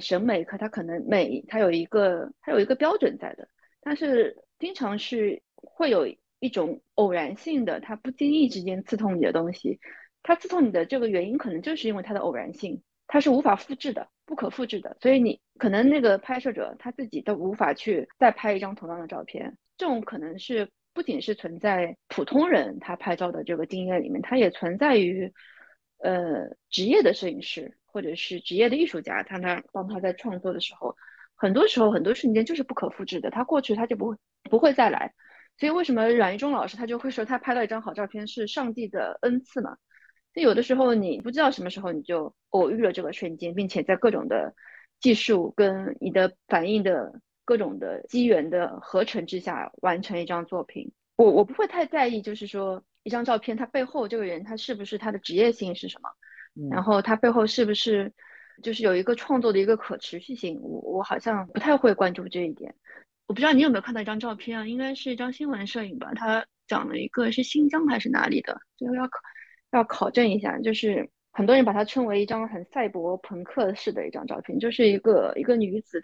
审美它可能美它有一个标准在的，但是经常是会有一种偶然性的它不经意之间刺痛你的东西，它刺痛你的这个原因可能就是因为它的偶然性，它是无法复制的，不可复制的，所以你可能那个拍摄者他自己都无法去再拍一张同样的照片。这种可能是不仅是存在普通人他拍照的这个经验里面，它也存在于职业的摄影师或者是职业的艺术家，当他在创作的时候，很多时候很多瞬间就是不可复制的，他过去他就不会再来。所以为什么阮一中老师他就会说他拍到一张好照片是上帝的恩赐嘛？所以有的时候你不知道什么时候你就偶遇了这个瞬间，并且在各种的技术跟你的反应的各种的机缘的合成之下完成一张作品。我不会太在意就是说一张照片它背后这个人他是不是他的职业性是什么，然后他背后是不是就是有一个创作的一个可持续性，我好像不太会关注这一点。我不知道你有没有看到一张照片啊，应该是一张新闻摄影吧，他讲了一个是新疆还是哪里的，最后要考证一下，就是很多人把它称为一张很赛博朋克式的一张照片，就是一个女子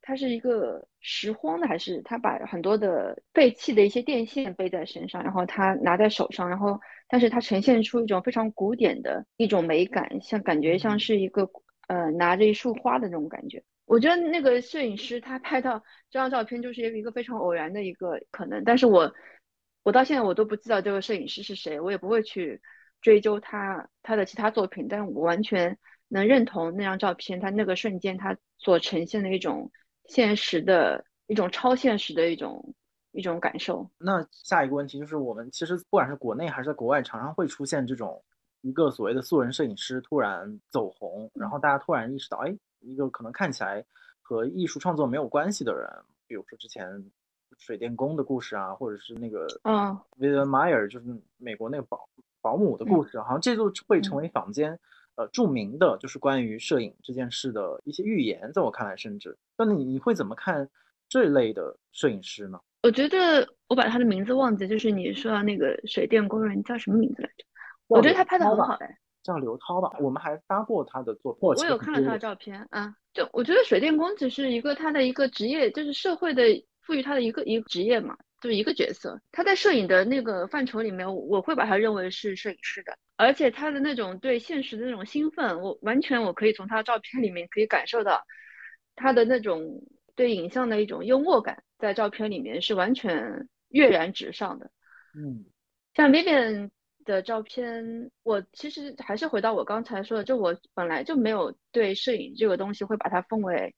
她是一个拾荒的，还是她把很多的废弃的一些电线背在身上，然后她拿在手上，然后但是她呈现出一种非常古典的一种美感，感觉像是一个拿着一束花的那种感觉。我觉得那个摄影师他拍到这张照片就是一个非常偶然的一个可能，但是我到现在我都不知道这个摄影师是谁，我也不会去追究他的其他作品，但我完全能认同那张照片他那个瞬间他所呈现的一种现实的一种超现实的一种感受。那下一个问题就是我们其实不管是国内还是在国外常常会出现这种一个所谓的素人摄影师突然走红，然后大家突然意识到一个可能看起来和艺术创作没有关系的人，比如说之前水电工的故事啊，或者是那个Vivian Mayer 就是美国那个保姆的故事，好像这就会成为坊间著名的就是关于摄影这件事的一些预言，在我看来甚至。那你会怎么看这类的摄影师呢？我觉得我把他的名字忘记，就是你说到那个水电工人叫什么名字来着？我觉得他拍的很好叫刘涛吧，我们还发过他的作品，我有看了他的照片啊。就我觉得水电工只是一个他的一个职业，就是社会的赋予他的一个职业嘛，就是一个角色，他在摄影的那个范畴里面我会把他认为是摄影师的，而且他的那种对现实的那种兴奋，我完全可以从他的照片里面可以感受到他的那种对影像的一种幽默感，在照片里面是完全跃然纸上的。像 Vivian 的照片，我其实还是回到我刚才说的，就我本来就没有对摄影这个东西会把它分为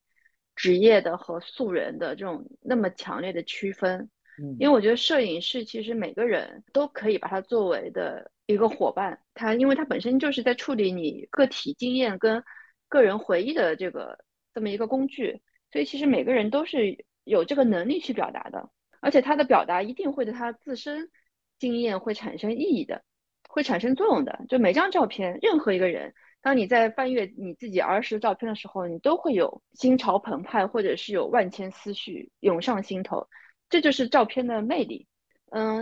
职业的和素人的这种那么强烈的区分，因为我觉得摄影师其实每个人都可以把它作为的一个伙伴，他因为他本身就是在处理你个体经验跟个人回忆的这么一个工具，所以其实每个人都是有这个能力去表达的，而且他的表达一定会对他自身经验会产生意义的，会产生作用的。就每张照片，任何一个人当你在翻阅你自己儿时照片的时候，你都会有心潮澎湃，或者是有万千思绪涌上心头，这就是照片的魅力。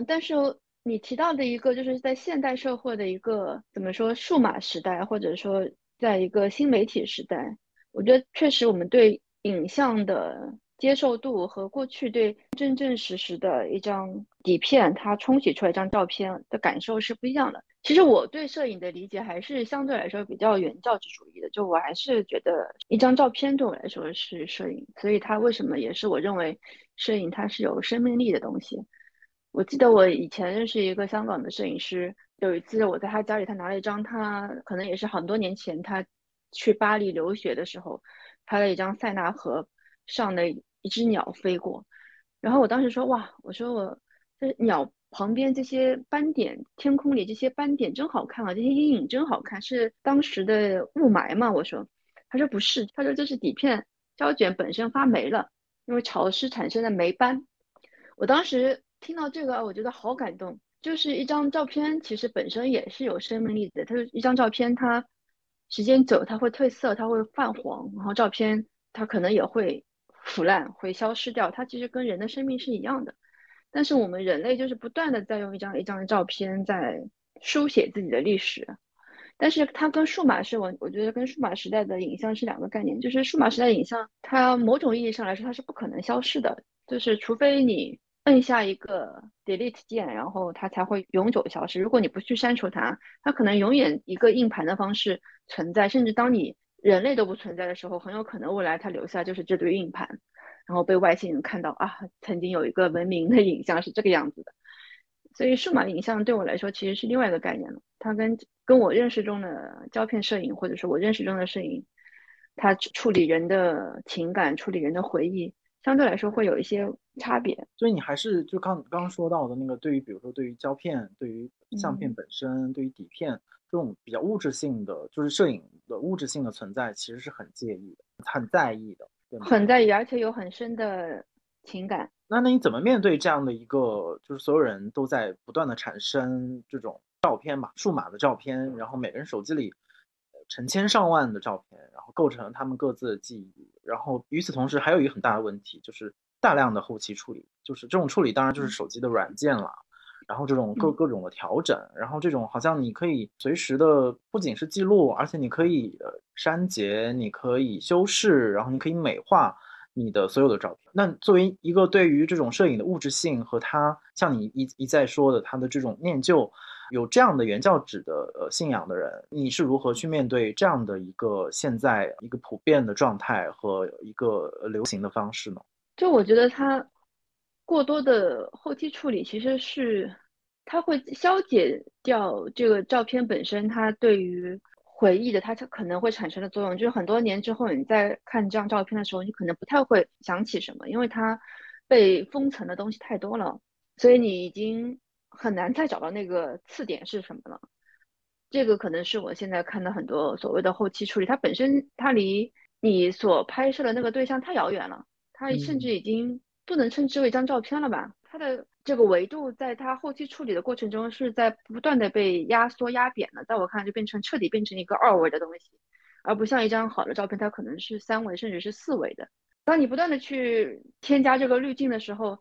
但是你提到的一个就是在现代社会的一个怎么说数码时代，或者说在一个新媒体时代，我觉得确实我们对影像的接受度和过去对真正实实的一张底片它冲洗出来一张照片的感受是不一样的。其实我对摄影的理解还是相对来说比较原教旨主义的，就我还是觉得一张照片对我来说是摄影，所以它为什么也是我认为摄影它是有生命力的东西。我记得我以前认识一个香港的摄影师，有一次我在他家里，他拿了一张他可能也是很多年前他去巴黎留学的时候拍了一张塞纳河上的一只鸟飞过，然后我当时说哇，我说我这鸟旁边这些斑点，天空里这些斑点真好看啊，这些阴影真好看，是当时的雾霾吗？我说，他说不是，他说这是底片胶卷本身发霉了，因为潮湿产生的霉斑。我当时听到这个我觉得好感动，就是一张照片其实本身也是有生命力的，它一张照片它时间久它会褪色，它会泛黄，然后照片它可能也会腐烂，会消失掉，它其实跟人的生命是一样的。但是我们人类就是不断的在用一张一张的照片在书写自己的历史，但是它跟数码是我觉得跟数码时代的影像是两个概念，就是数码时代的影像它某种意义上来说它是不可能消失的，就是除非你摁下一个 delete 键，然后它才会永久消失。如果你不去删除它，它可能永远一个硬盘的方式存在，甚至当你人类都不存在的时候，很有可能未来它留下就是这堆硬盘，然后被外星人看到啊，曾经有一个文明的影像是这个样子的。所以数码影像对我来说其实是另外一个概念了，它跟我认识中的胶片摄影，或者是我认识中的摄影，它处理人的情感，处理人的回忆，相对来说会有一些差别。所以你还是就刚说到的那个，对于比如说对于胶片，对于相片本身，对于底片这种比较物质性的，就是摄影的物质性的存在，其实是很介意的，很在意的，对吗？很在意，而且有很深的情感。那你怎么面对这样的一个，就是所有人都在不断的产生这种照片吧，数码的照片，然后每个人手机里成千上万的照片，然后构成他们各自的记忆，然后与此同时还有一个很大的问题，就是大量的后期处理，就是这种处理当然就是手机的软件了，然后这种各种的调整，然后这种好像你可以随时的不仅是记录，而且你可以删节，你可以修饰，然后你可以美化你的所有的照片。那作为一个对于这种摄影的物质性和它像你一再说的它的这种念旧，有这样的原教旨的信仰的人，你是如何去面对这样的一个现在一个普遍的状态和一个流行的方式呢？就我觉得它过多的后期处理其实是它会消解掉这个照片本身它对于回忆的它可能会产生的作用，就是很多年之后你在看这张照片的时候，你可能不太会想起什么，因为它被封存的东西太多了，所以你已经很难再找到那个次点是什么了。这个可能是我现在看到很多所谓的后期处理，它本身它离你所拍摄的那个对象太遥远了，它甚至已经不能称之为一张照片了吧，它的这个维度在它后期处理的过程中是在不断的被压缩压扁的，在我看就彻底变成一个二维的东西，而不像一张好的照片它可能是三维甚至是四维的。当你不断的去添加这个滤镜的时候，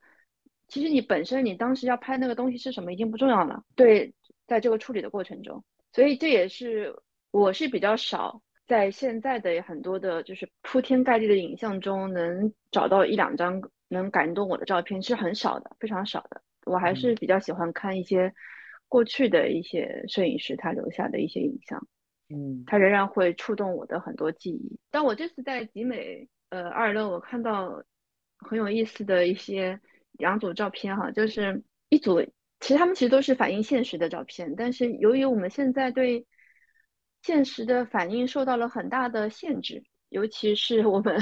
其实你本身你当时要拍那个东西是什么已经不重要了，对，在这个处理的过程中。所以这也是我是比较少在现在的很多的就是铺天盖地的影像中能找到一两张能感动我的照片，是很少的，非常少的。我还是比较喜欢看一些过去的一些摄影师他留下的一些影像，他仍然会触动我的很多记忆。但我这次在集美二楼，我看到很有意思的一些两组照片哈，就是一组其实他们其实都是反映现实的照片，但是由于我们现在对现实的反应受到了很大的限制，尤其是我们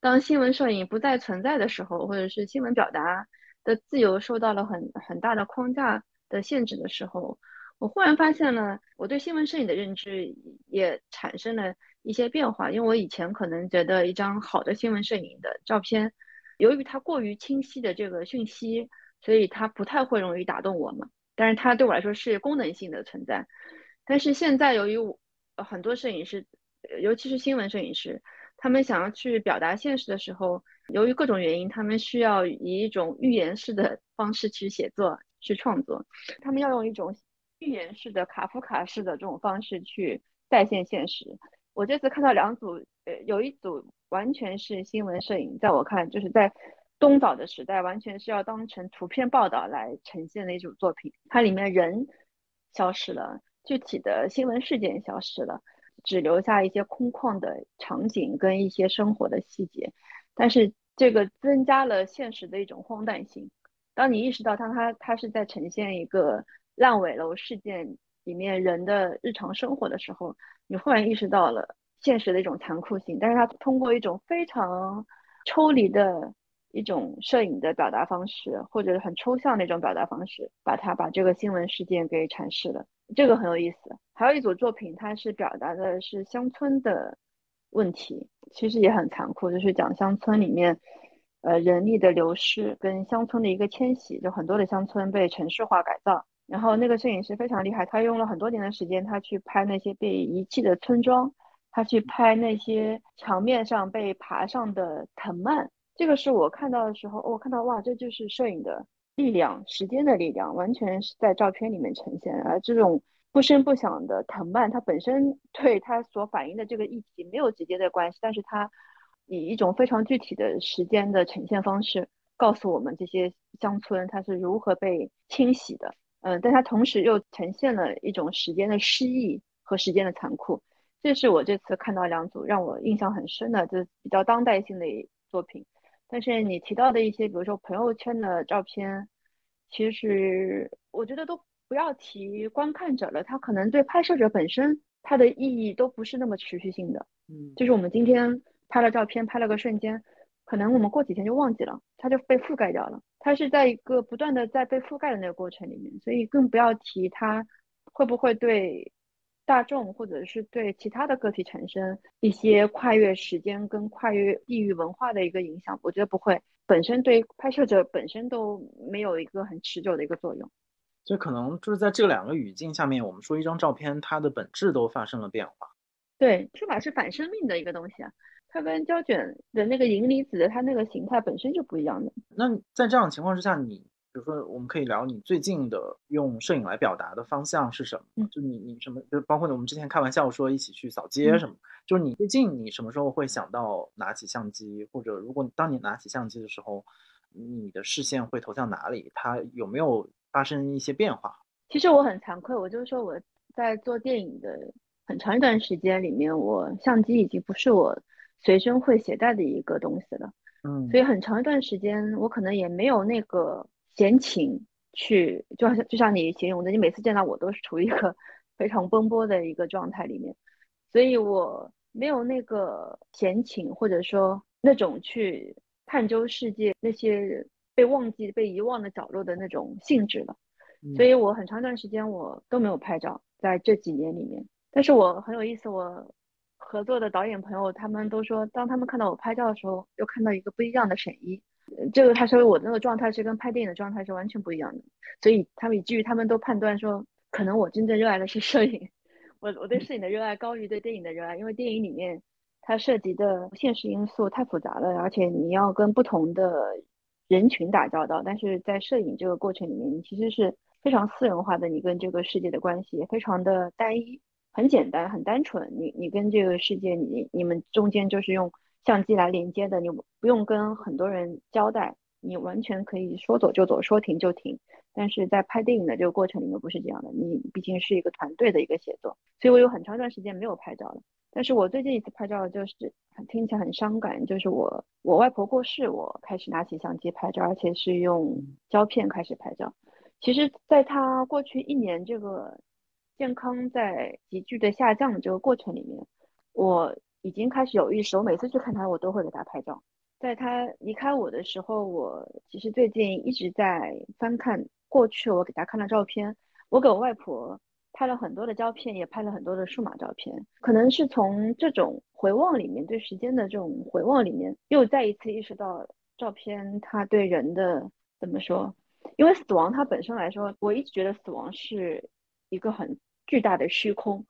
当新闻摄影不再存在的时候，或者是新闻表达的自由受到了很大的框架的限制的时候，我忽然发现了我对新闻摄影的认知也产生了一些变化。因为我以前可能觉得一张好的新闻摄影的照片，由于它过于清晰的这个讯息，所以它不太会容易打动我嘛。但是它对我来说是功能性的存在。但是现在由于很多摄影师，尤其是新闻摄影师，他们想要去表达现实的时候，由于各种原因，他们需要以一种寓言式的方式去写作、去创作。他们要用一种寓言式的、卡夫卡式的这种方式去再现现实。我这次看到两组，有一组完全是新闻摄影，在我看就是在东岛的时代完全是要当成图片报道来呈现的一种作品。它里面人消失了，具体的新闻事件消失了，只留下一些空旷的场景跟一些生活的细节，但是这个增加了现实的一种荒诞性。当你意识到它是在呈现一个烂尾楼事件里面人的日常生活的时候，你忽然意识到了现实的一种残酷性，但是它通过一种非常抽离的一种摄影的表达方式，或者很抽象的一种表达方式，把这个新闻事件给阐释了，这个很有意思。还有一组作品，它是表达的是乡村的问题，其实也很残酷，就是讲乡村里面人力的流失跟乡村的一个迁徙，就很多的乡村被城市化改造。然后那个摄影师非常厉害，他用了很多年的时间，他去拍那些被遗弃的村庄，他去拍那些墙面上被爬上的藤蔓。这个是我看到的时候，我看到哇，这就是摄影的力量，时间的力量，完全是在照片里面呈现。而这种不声不响的藤蔓，它本身对它所反映的这个议题没有直接的关系，但是它以一种非常具体的时间的呈现方式，告诉我们这些乡村它是如何被清洗的。但它同时又呈现了一种时间的失意和时间的残酷。这是我这次看到两组让我印象很深的，就是比较当代性的作品。但是你提到的一些比如说朋友圈的照片，其实我觉得都不要提观看者了，它可能对拍摄者本身它的意义都不是那么持续性的。就是我们今天拍了照片，拍了个瞬间，可能我们过几天就忘记了，它就被覆盖掉了，它是在一个不断的在被覆盖的那个过程里面，所以更不要提它会不会对大众或者是对其他的个体产生一些跨越时间跟跨越地域文化的一个影响，我觉得不会，本身对拍摄者本身都没有一个很持久的一个作用。所以可能就是在这两个语境下面，我们说一张照片它的本质都发生了变化。对，书法是反生命的一个东西啊，它跟胶卷的那个银离子的它那个形态本身就不一样的。那在这样的情况之下，你比如说我们可以聊你最近的用摄影来表达的方向是什么，就你什么，就包括我们之前开玩笑说一起去扫街什么，就是你最近你什么时候会想到拿起相机，或者如果当你拿起相机的时候，你的视线会投向哪里，它有没有发生一些变化？其实我很惭愧，我就是说我在做电影的很长一段时间里面，我相机已经不是我随身会携带的一个东西了，所以很长一段时间我可能也没有那个闲情去，就像你形容的，你每次见到我都是处于一个非常奔波的一个状态里面，所以我没有那个闲情，或者说那种去探究世界那些被忘记被遗忘的角落的那种性质了，所以我很长一段时间我都没有拍照，在这几年里面。但是我很有意思，我合作的导演朋友他们都说，当他们看到我拍照的时候，又看到一个不一样的沈一，这个他说我那个状态是跟拍电影的状态是完全不一样的，所以他们以至于他们都判断说，可能我真正热爱的是摄影，我对摄影的热爱高于对电影的热爱，因为电影里面它涉及的现实因素太复杂了，而且你要跟不同的人群打交道，但是在摄影这个过程里面，你其实是非常私人化的，你跟这个世界的关系也非常的单一，很简单很单纯，你跟这个世界你们中间就是用相机来连接的，你不用跟很多人交代，你完全可以说走就走，说停就停。但是在拍电影的这个过程里面不是这样的，你毕竟是一个团队的一个写作，所以我有很长一段时间没有拍照了。但是我最近一次拍照就是听起来很伤感，就是我外婆过世，我开始拿起相机拍照，而且是用胶片开始拍照。其实在她过去一年这个健康在急剧的下降的这个过程里面，我已经开始有意识，我每次去看他我都会给他拍照。在他离开我的时候，我其实最近一直在翻看过去我给他看的照片，我给我外婆拍了很多的胶片，也拍了很多的数码照片，可能是从这种回望里面，对时间的这种回望里面，又再一次意识到照片它对人的怎么说，因为死亡它本身来说，我一直觉得死亡是一个很巨大的虚空，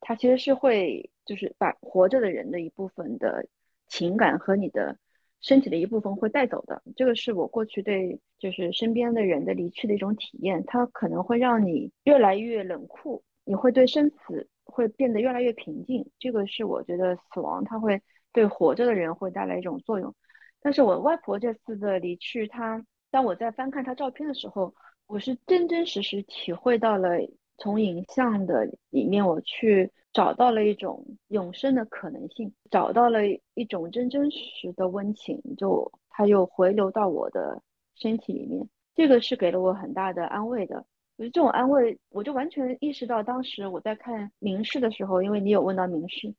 它其实是会就是把活着的人的一部分的情感和你的身体的一部分会带走的，这个是我过去对就是身边的人的离去的一种体验，它可能会让你越来越冷酷，你会对生死会变得越来越平静，这个是我觉得死亡它会对活着的人会带来一种作用。但是我外婆这次的离去，她当我在翻看她照片的时候，我是真真实实体会到了，从影像的里面我去找到了一种永生的可能性，找到了一种真真实的温情，就它又回流到我的身体里面，这个是给了我很大的安慰的。我觉得这种安慰，我就完全意识到当时我在看明世的时候，因为你有问到明世，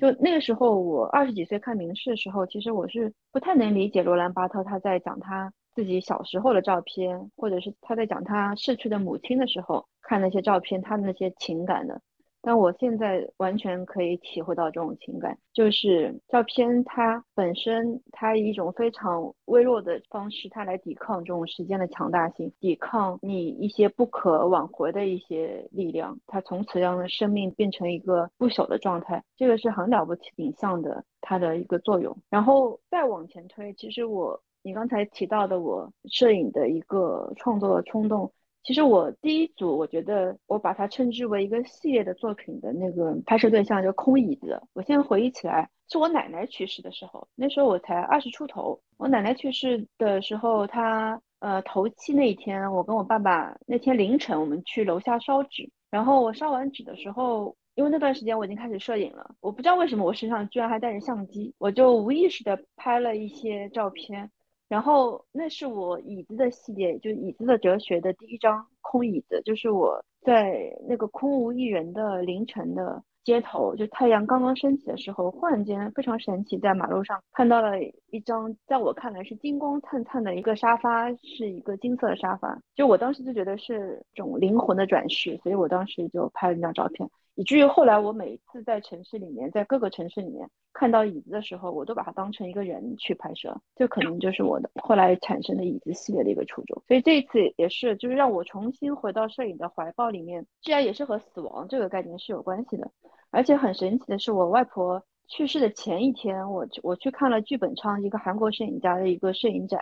就那个时候我20几岁看明世的时候，其实我是不太能理解罗兰巴特他在讲他自己小时候的照片，或者是他在讲他逝去的母亲的时候看那些照片他的那些情感的。但我现在完全可以体会到这种情感，就是照片它本身，它以一种非常微弱的方式，它来抵抗这种时间的强大性，抵抗你一些不可挽回的一些力量，它从此让生命变成一个不朽的状态，这个是很了不起影像的它的一个作用。然后再往前推，其实你刚才提到的我摄影的一个创作的冲动，其实我第一组，我觉得我把它称之为一个系列的作品的那个拍摄对象叫空椅子。我现在回忆起来，是我奶奶去世的时候，那时候我才20出头。我奶奶去世的时候，她头七那一天，我跟我爸爸那天凌晨我们去楼下烧纸，然后我烧完纸的时候，因为那段时间我已经开始摄影了，我不知道为什么我身上居然还带着相机，我就无意识的拍了一些照片。然后那是我椅子的系列，就是椅子的哲学的第一张空椅子，就是我在那个空无一人的凌晨的街头，就太阳刚刚升起的时候，忽然间非常神奇，在马路上看到了一张在我看来是金光灿灿的一个沙发，是一个金色的沙发，就我当时就觉得是一种灵魂的转世，所以我当时就拍了那张照片，以至于后来我每一次在城市里面，在各个城市里面看到椅子的时候，我都把它当成一个人去拍摄，这可能就是我的后来产生的椅子系列的一个初衷。所以这一次也是，就是让我重新回到摄影的怀抱里面，既然也是和死亡这个概念是有关系的。而且很神奇的是，我外婆去世的前一天，我去看了剧本昌一个韩国摄影家的一个摄影展，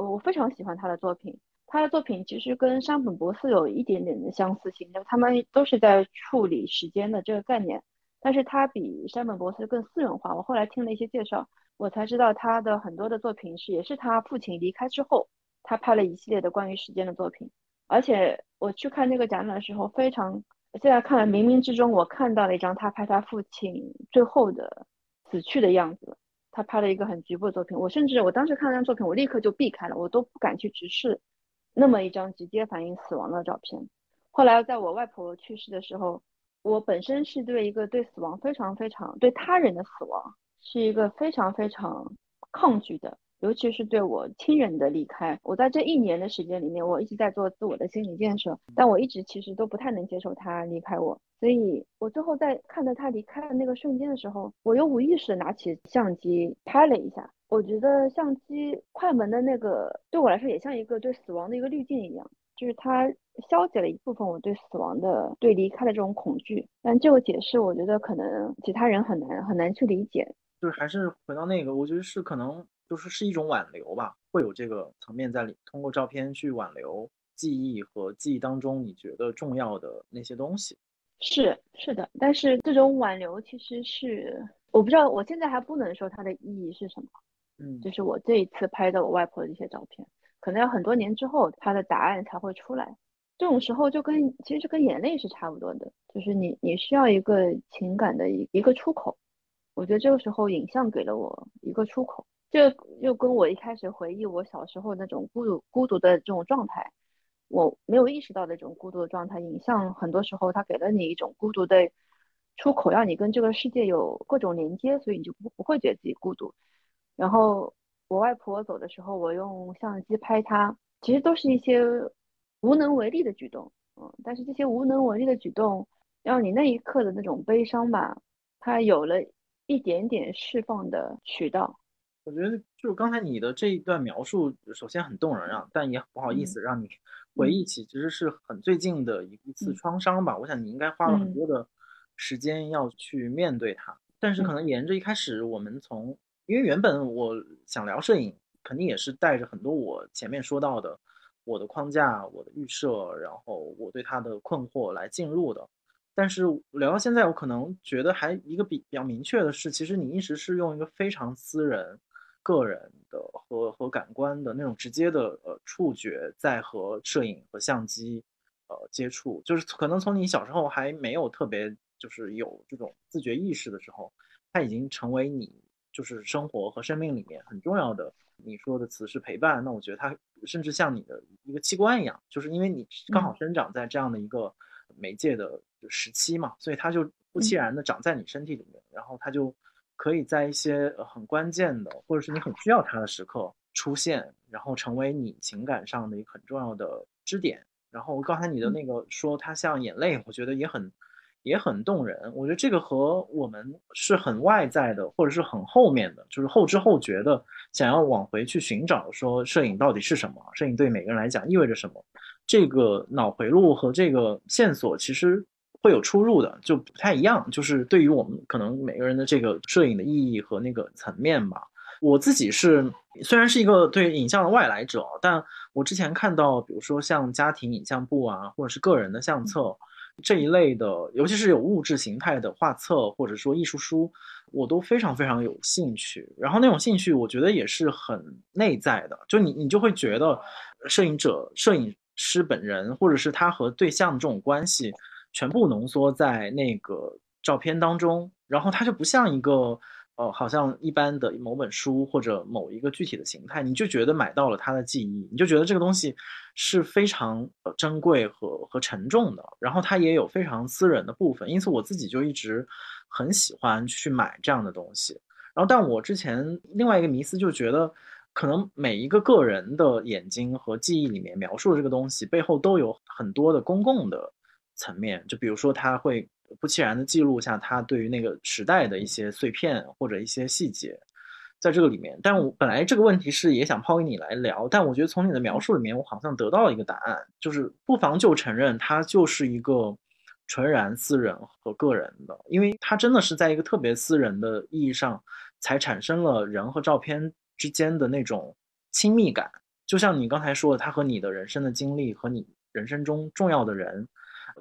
我非常喜欢他的作品。他的作品其实跟山本博司有一点点的相似性，他们都是在处理时间的这个概念，但是他比山本博司更私人化。我后来听了一些介绍，我才知道他的很多的作品也是他父亲离开之后，他拍了一系列的关于时间的作品。而且我去看那个展览的时候，现在看了，冥冥之中我看到了一张他拍他父亲最后的死去的样子，他拍了一个很局部的作品。我当时看那张作品，我立刻就避开了，我都不敢去直视那么一张直接反映死亡的照片。后来在我外婆去世的时候，我本身是对死亡非常非常，对他人的死亡是一个非常非常抗拒的，尤其是对我亲人的离开。我在这1年的时间里面，我一直在做自我的心理建设，但我一直其实都不太能接受他离开我。所以我最后在看到他离开的那个瞬间的时候，我又无意识拿起相机拍了一下。我觉得相机快门的那个对我来说也像一个对死亡的一个滤镜一样，就是它消解了一部分我对死亡的对离开的这种恐惧。但这个解释我觉得可能其他人很难去理解，就是还是回到那个，我觉得是可能就是是一种挽留吧，会有这个层面在里，通过照片去挽留记忆和记忆当中你觉得重要的那些东西。是的，但是这种挽留其实是我不知道，我现在还不能说它的意义是什么。就是我这一次拍的我外婆的一些照片，可能要很多年之后她的答案才会出来。这种时候其实跟眼泪是差不多的，就是你需要一个情感的一个出口。我觉得这个时候影像给了我一个出口，这又跟我一开始回忆我小时候那种孤独的这种状态，我没有意识到的这种孤独的状态，影像很多时候它给了你一种孤独的出口，让你跟这个世界有各种连接，所以你就不会觉得自己孤独。然后我外婆走的时候，我用相机拍她，其实都是一些无能为力的举动，但是这些无能为力的举动让你那一刻的那种悲伤吧，它有了一点点释放的渠道。我觉得就是刚才你的这一段描述首先很动人啊，但也不好意思让你回忆起其实是很最近的一次创伤吧，我想你应该花了很多的时间要去面对它。但是可能沿着一开始我们从，因为原本我想聊摄影肯定也是带着很多我前面说到的我的框架我的预设，然后我对它的困惑来进入的。但是聊到现在，我可能觉得还一个比较明确的是，其实你一直是用一个非常私人个人的和感官的那种直接的触觉在和摄影和相机接触，就是可能从你小时候还没有特别就是有这种自觉意识的时候，它已经成为你就是生活和生命里面很重要的。你说的词是陪伴，那我觉得它甚至像你的一个器官一样，就是因为你刚好生长在这样的一个媒介的时期嘛，所以它就不期然的长在你身体里面，然后它就可以在一些很关键的或者是你很需要它的时刻出现，然后成为你情感上的一个很重要的支点。然后刚才你的那个说它像眼泪，我觉得也很动人。我觉得这个和我们是很外在的或者是很后面的，就是后知后觉的想要往回去寻找说摄影到底是什么，摄影对每个人来讲意味着什么，这个脑回路和这个线索其实会有出入的，就不太一样，就是对于我们可能每个人的这个摄影的意义和那个层面吧。我自己是虽然是一个对影像的外来者，但我之前看到比如说像家庭影像部啊，或者是个人的相册这一类的，尤其是有物质形态的画册或者说艺术书，我都非常非常有兴趣。然后那种兴趣我觉得也是很内在的，就你就会觉得摄影师本人或者是他和对象的这种关系全部浓缩在那个照片当中，然后它就不像一个好像一般的某本书或者某一个具体的形态，你就觉得买到了它的记忆，你就觉得这个东西是非常珍贵和沉重的，然后它也有非常私人的部分，因此我自己就一直很喜欢去买这样的东西。然后但我之前另外一个迷思就觉得可能每一个个人的眼睛和记忆里面描述的这个东西背后都有很多的公共的层面，就比如说他会不期然的记录下他对于那个时代的一些碎片或者一些细节在这个里面。但我本来这个问题是也想抛给你来聊，但我觉得从你的描述里面我好像得到了一个答案，就是不妨就承认它就是一个纯然私人和个人的，因为它真的是在一个特别私人的意义上才产生了人和照片之间的那种亲密感。就像你刚才说的，它和你的人生的经历和你人生中重要的人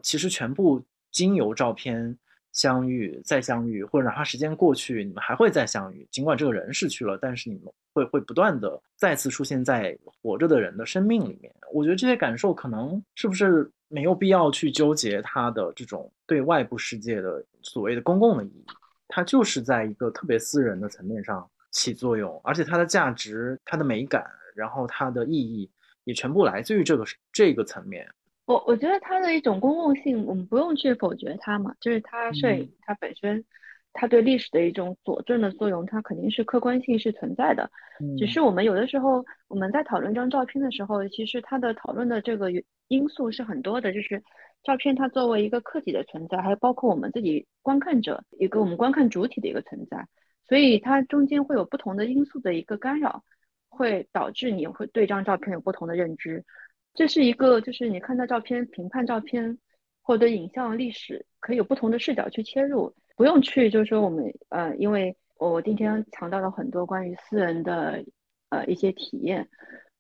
其实全部经由照片相遇再相遇，或者哪怕时间过去你们还会再相遇，尽管这个人逝去了，但是你们会不断的再次出现在活着的人的生命里面。我觉得这些感受可能是不是没有必要去纠结它的这种对外部世界的所谓的公共的意义，它就是在一个特别私人的层面上起作用，而且它的价值它的美感然后它的意义也全部来自于这个层面。我觉得它的一种公共性我们不用去否决它嘛，就是它摄影它本身它对历史的一种佐证的作用它肯定是客观性是存在的，只是我们有的时候我们在讨论一张照片的时候其实它的讨论的这个因素是很多的，就是照片它作为一个客体的存在，还有包括我们自己观看者一个我们观看主体的一个存在，所以它中间会有不同的因素的一个干扰，会导致你会对一张照片有不同的认知。这是一个就是你看到照片评判照片或者影像历史可以有不同的视角去切入，不用去就是说我们因为我今天强调了很多关于私人的一些体验，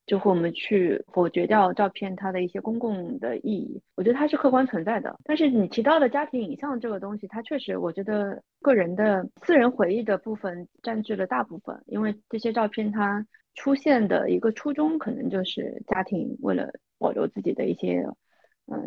就和我们去否决掉照片它的一些公共的意义，我觉得它是客观存在的。但是你提到的家庭影像这个东西，它确实我觉得个人的私人回忆的部分占据了大部分，因为这些照片它出现的一个初衷可能就是家庭为了保留自己的一些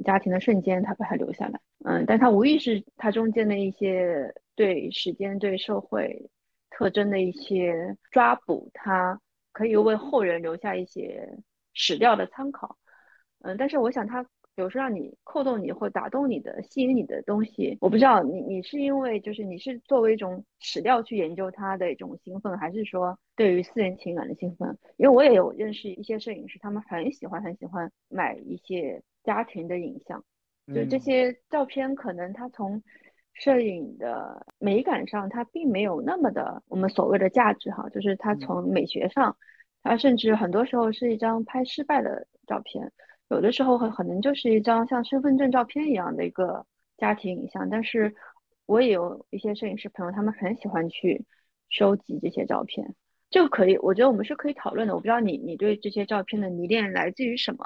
家庭的瞬间他把它留下来，但他无意识他中间的一些对时间对社会特征的一些抓捕，他可以为后人留下一些史料的参考，但是我想他有时候让你扣动你或打动你的吸引你的东西，我不知道你是因为就是你是作为一种史料去研究它的一种兴奋，还是说对于私人情感的兴奋。因为我也有认识一些摄影师，他们很喜欢买一些家庭的影像，就这些照片可能它从摄影的美感上它并没有那么的我们所谓的价值哈，就是它从美学上它甚至很多时候是一张拍失败的照片，有的时候可能就是一张像身份证照片一样的一个家庭影像。但是我也有一些摄影师朋友他们很喜欢去收集这些照片，这个可以我觉得我们是可以讨论的。我不知道你对这些照片的迷恋来自于什么，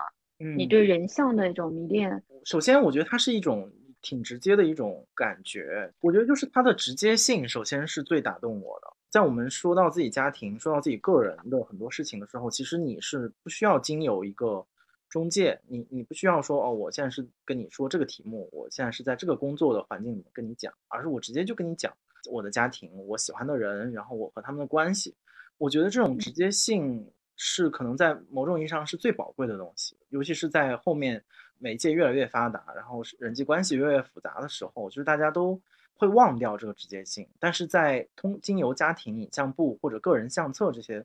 你对人像的一种迷恋。首先我觉得它是一种挺直接的一种感觉。我觉得就是它的直接性首先是最打动我的。在我们说到自己家庭，说到自己个人的很多事情的时候，其实你是不需要经由一个中介，你不需要说哦，我现在是跟你说这个题目，我现在是在这个工作的环境里面跟你讲，而是我直接就跟你讲我的家庭，我喜欢的人，然后我和他们的关系。我觉得这种直接性是可能在某种意义上是最宝贵的东西，尤其是在后面媒介越来越发达，然后人际关系越来越复杂的时候，就是大家都会忘掉这个直接性。但是在经由家庭影像部或者个人相册这些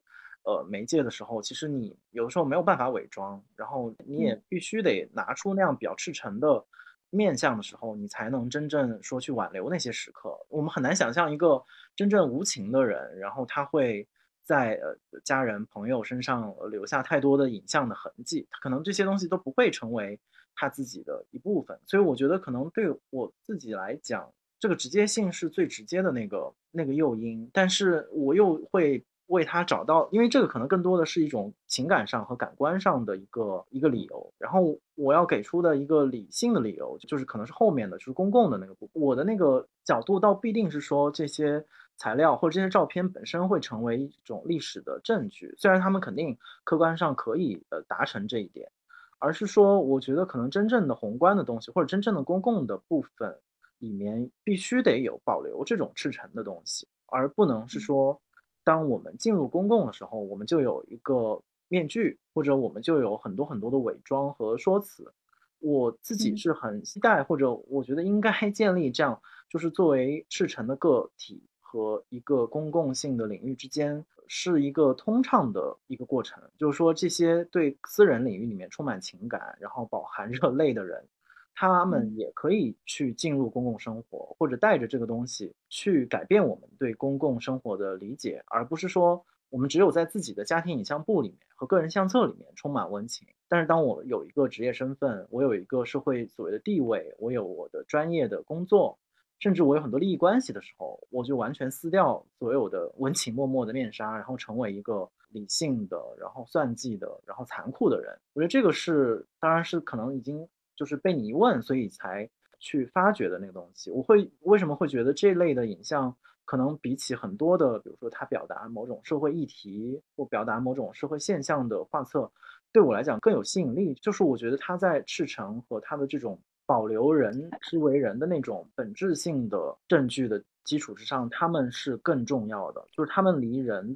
媒介的时候，其实你有的时候没有办法伪装，然后你也必须得拿出那样比较赤诚的面向的时候，你才能真正说去挽留那些时刻。我们很难想象一个真正无情的人，然后他会在家人朋友身上留下太多的影像的痕迹，可能这些东西都不会成为他自己的一部分。所以我觉得可能对我自己来讲，这个直接性是最直接的那个诱因，但是我又会为他找到，因为这个可能更多的是一种情感上和感官上的一个理由，然后我要给出的一个理性的理由，就是可能是后面的，就是公共的那个部分。我的那个角度倒必定是说，这些材料或者这些照片本身会成为一种历史的证据，虽然他们肯定客观上可以达成这一点，而是说我觉得可能真正的宏观的东西或者真正的公共的部分里面必须得有保留这种赤诚的东西，而不能是说当我们进入公共的时候，我们就有一个面具，或者我们就有很多很多的伪装和说辞。我自己是很期待，或者我觉得应该建立这样，就是作为赤诚的个体和一个公共性的领域之间是一个通畅的一个过程。就是说这些对私人领域里面充满情感，然后饱含热泪的人，他们也可以去进入公共生活，或者带着这个东西去改变我们对公共生活的理解，而不是说我们只有在自己的家庭影像簿里面和个人相册里面充满温情。但是当我有一个职业身份，我有一个社会所谓的地位，我有我的专业的工作，甚至我有很多利益关系的时候，我就完全撕掉所有的温情脉脉的面纱，然后成为一个理性的，然后算计的，然后残酷的人。我觉得这个是当然是可能已经就是被你一问所以才去发掘的那个东西。我会为什么会觉得这类的影像可能比起很多的比如说它表达某种社会议题或表达某种社会现象的画册对我来讲更有吸引力，就是我觉得它在赤诚和它的这种保留人之为人的那种本质性的证据的基础之上，他们是更重要的，就是他们离人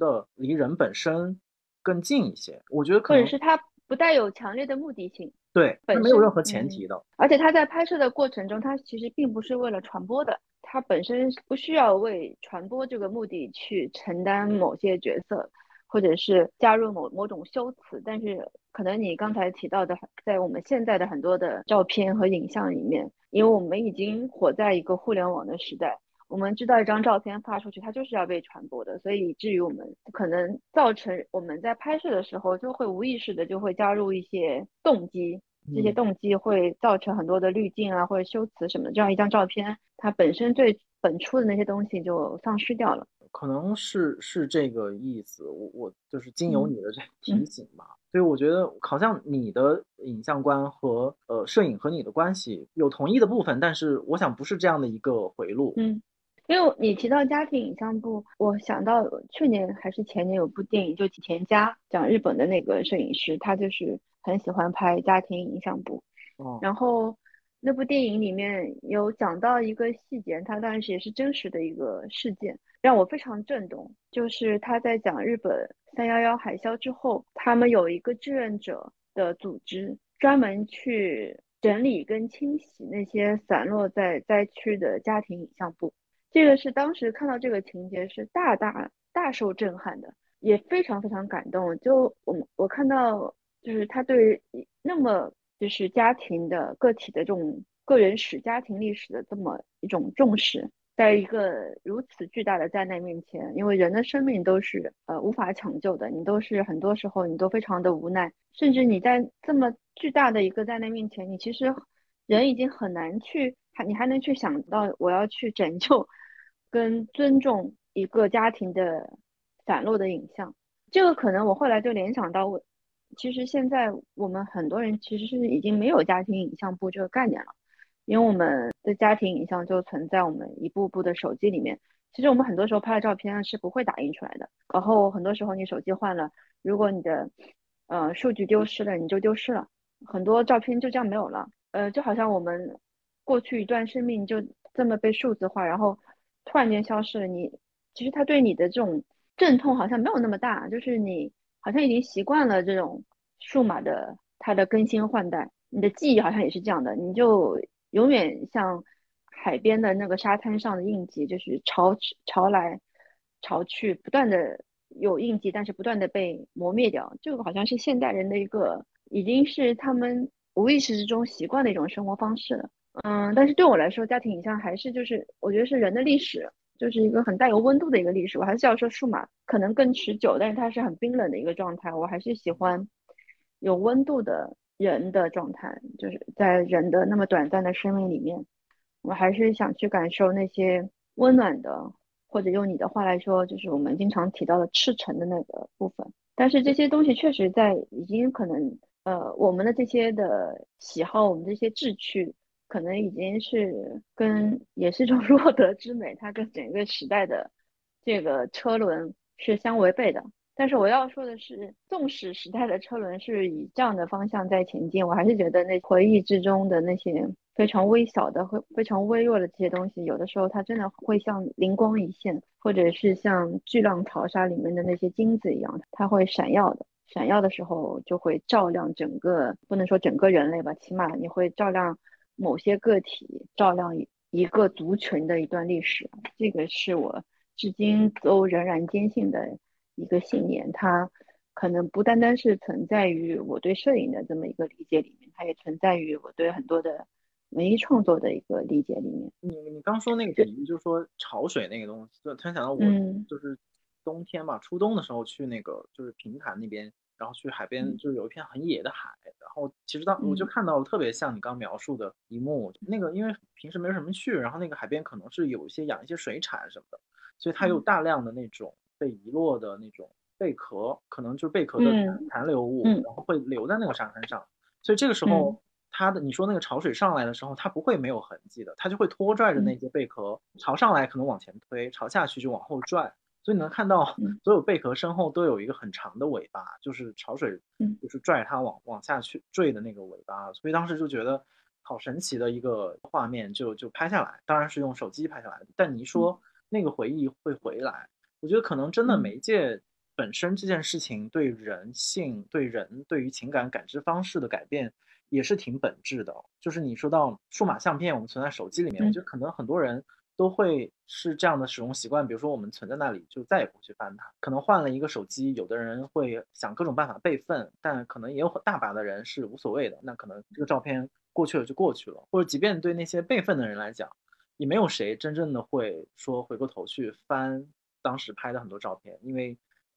本身更近一些。我觉得可能或者是它不带有强烈的目的性，对，它没有任何前提的。而且他在拍摄的过程中，他其实并不是为了传播的，他本身不需要为传播这个目的去承担某些角色，或者是加入某种修辞。但是可能你刚才提到的，在我们现在的很多的照片和影像里面，因为我们已经活在一个互联网的时代，我们知道一张照片发出去它就是要被传播的，所以以至于我们可能造成我们在拍摄的时候就会无意识的就会加入一些动机，这些动机会造成很多的滤镜啊或者修辞什么的，这样一张照片它本身最本初的那些东西就丧失掉了。可能是这个意思。我就是经由你的这提醒吧，所以我觉得好像你的影像观和摄影和你的关系有同一的部分，但是我想不是这样的一个回路。因为你提到家庭影像部，我想到去年还是前年有部电影，就吉田家，讲日本的那个摄影师，他就是很喜欢拍家庭影像部。然后那部电影里面有讲到一个细节，他当时也是真实的一个事件，让我非常震动。就是他在讲日本311海啸之后，他们有一个志愿者的组织，专门去整理跟清洗那些散落在灾区的家庭影像部。这个是当时看到这个情节是大受震撼的，也非常非常感动。就我看到就是他对那么就是家庭的个体的这种个人史家庭历史的这么一种重视，在一个如此巨大的灾难面前，因为人的生命都是无法抢救的，你都是很多时候你都非常的无奈，甚至你在这么巨大的一个灾难面前，你其实人已经很难去，你还能去想到我要去拯救跟尊重一个家庭的散落的影像。这个可能我后来就联想到，我其实现在我们很多人其实是已经没有家庭影像部这个概念了，因为我们的家庭影像就存在我们一步步的手机里面，其实我们很多时候拍的照片是不会打印出来的，然后很多时候你手机换了，如果你的数据丢失了，你就丢失了，很多照片就这样没有了。就好像我们过去一段生命就这么被数字化，然后突然间消失了，你其实它对你的这种阵痛好像没有那么大，就是你好像已经习惯了这种数码的它的更新换代，你的记忆好像也是这样的，你就永远像海边的那个沙滩上的印记，就是潮来潮去，不断的有印记，但是不断的被磨灭掉。这个好像是现代人的一个，已经是他们无意识之中习惯的一种生活方式了。但是对我来说，家庭影像还是就是我觉得是人的历史，就是一个很带有温度的一个历史。我还是要说数码可能更持久，但是它是很冰冷的一个状态。我还是喜欢有温度的人的状态，就是在人的那么短暂的生命里面，我还是想去感受那些温暖的，或者用你的话来说就是我们经常提到的赤诚的那个部分。但是这些东西确实在已经可能我们的这些的喜好，我们这些志趣可能已经是跟也是一种弱德之美，它跟整个时代的这个车轮是相违背的。但是我要说的是，纵使时代的车轮是以这样的方向在前进，我还是觉得那回忆之中的那些非常微小的非常微弱的这些东西，有的时候它真的会像灵光一现，或者是像巨浪淘沙里面的那些金子一样，它会闪耀的，闪耀的时候就会照亮整个，不能说整个人类吧，起码你会照亮某些个体，照亮一个族群的一段历史。这个是我至今都仍然坚信的一个信念，它可能不单单是存在于我对摄影的这么一个理解里面，它也存在于我对很多的文艺创作的一个理解里面。你刚说那个比喻，就是说潮水那个东西，就突然想到我就是冬天吧，初冬的时候去那个就是平潭那边，然后去海边，就是有一片很野的海，然后其实我就看到了特别像你刚描述的一幕，那个因为平时没什么去，然后那个海边可能是有一些养一些水产什么的，所以它有大量的那种被遗落的那种贝壳，可能就是贝壳的残留物，然后会留在那个沙滩上，所以这个时候它的你说那个潮水上来的时候，它不会没有痕迹的，它就会拖拽着那些贝壳，朝上来可能往前推，朝下去就往后拽，所以你能看到所有贝壳身后都有一个很长的尾巴，就是潮水就是拽它往下去坠的那个尾巴，所以当时就觉得好神奇的一个画面，就拍下来，当然是用手机拍下来的，但你说那个回忆会回来，我觉得可能真的媒介本身这件事情对人性，对人对于情感感知方式的改变也是挺本质的。就是你说到数码相片我们存在手机里面，我觉得可能很多人都会是这样的使用习惯，比如说我们存在那里就再也不去翻它，可能换了一个手机，有的人会想各种办法备份，但可能也有大把的人是无所谓的，那可能这个照片过去了就过去了，或者即便对那些备份的人来讲，也没有谁真正的会说回过头去翻当时拍的很多照片，因为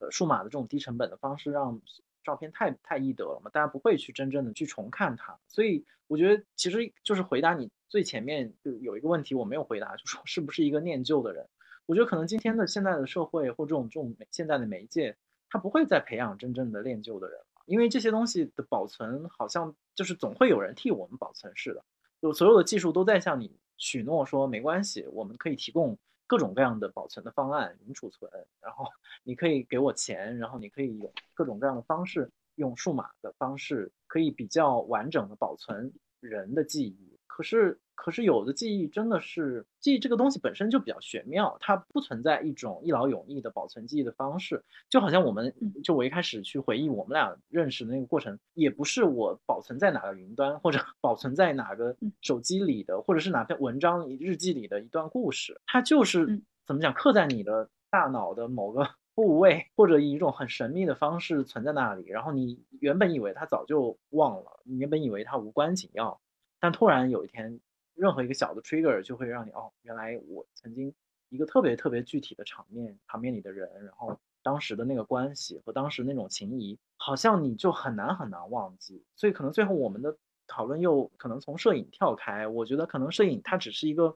数码的这种低成本的方式让照片太易得了嘛，大家不会去真正的去重看它。所以我觉得其实就是回答你最前面就有一个问题我没有回答，就是我是不是一个念旧的人。我觉得可能今天的现在的社会或这种现在的媒介，它不会再培养真正的念旧的人了，因为这些东西的保存好像就是总会有人替我们保存似的，就所有的技术都在向你许诺说没关系，我们可以提供各种各样的保存的方案，云储存，然后你可以给我钱，然后你可以有各种各样的方式，用数码的方式可以比较完整的保存人的记忆。可是有的记忆真的是，记忆这个东西本身就比较玄妙，它不存在一种一劳永逸的保存记忆的方式。就好像我一开始去回忆我们俩认识的那个过程，也不是我保存在哪个云端，或者保存在哪个手机里的，或者是哪篇文章日记里的一段故事，它就是怎么讲，刻在你的大脑的某个部位，或者以一种很神秘的方式存在那里，然后你原本以为它早就忘了，你原本以为它无关紧要，但突然有一天任何一个小的 trigger 就会让你原来我曾经一个特别特别具体的场面，场面里的人，然后当时的那个关系和当时那种情谊，好像你就很难很难忘记。所以可能最后我们的讨论又可能从摄影跳开，我觉得可能摄影它只是一个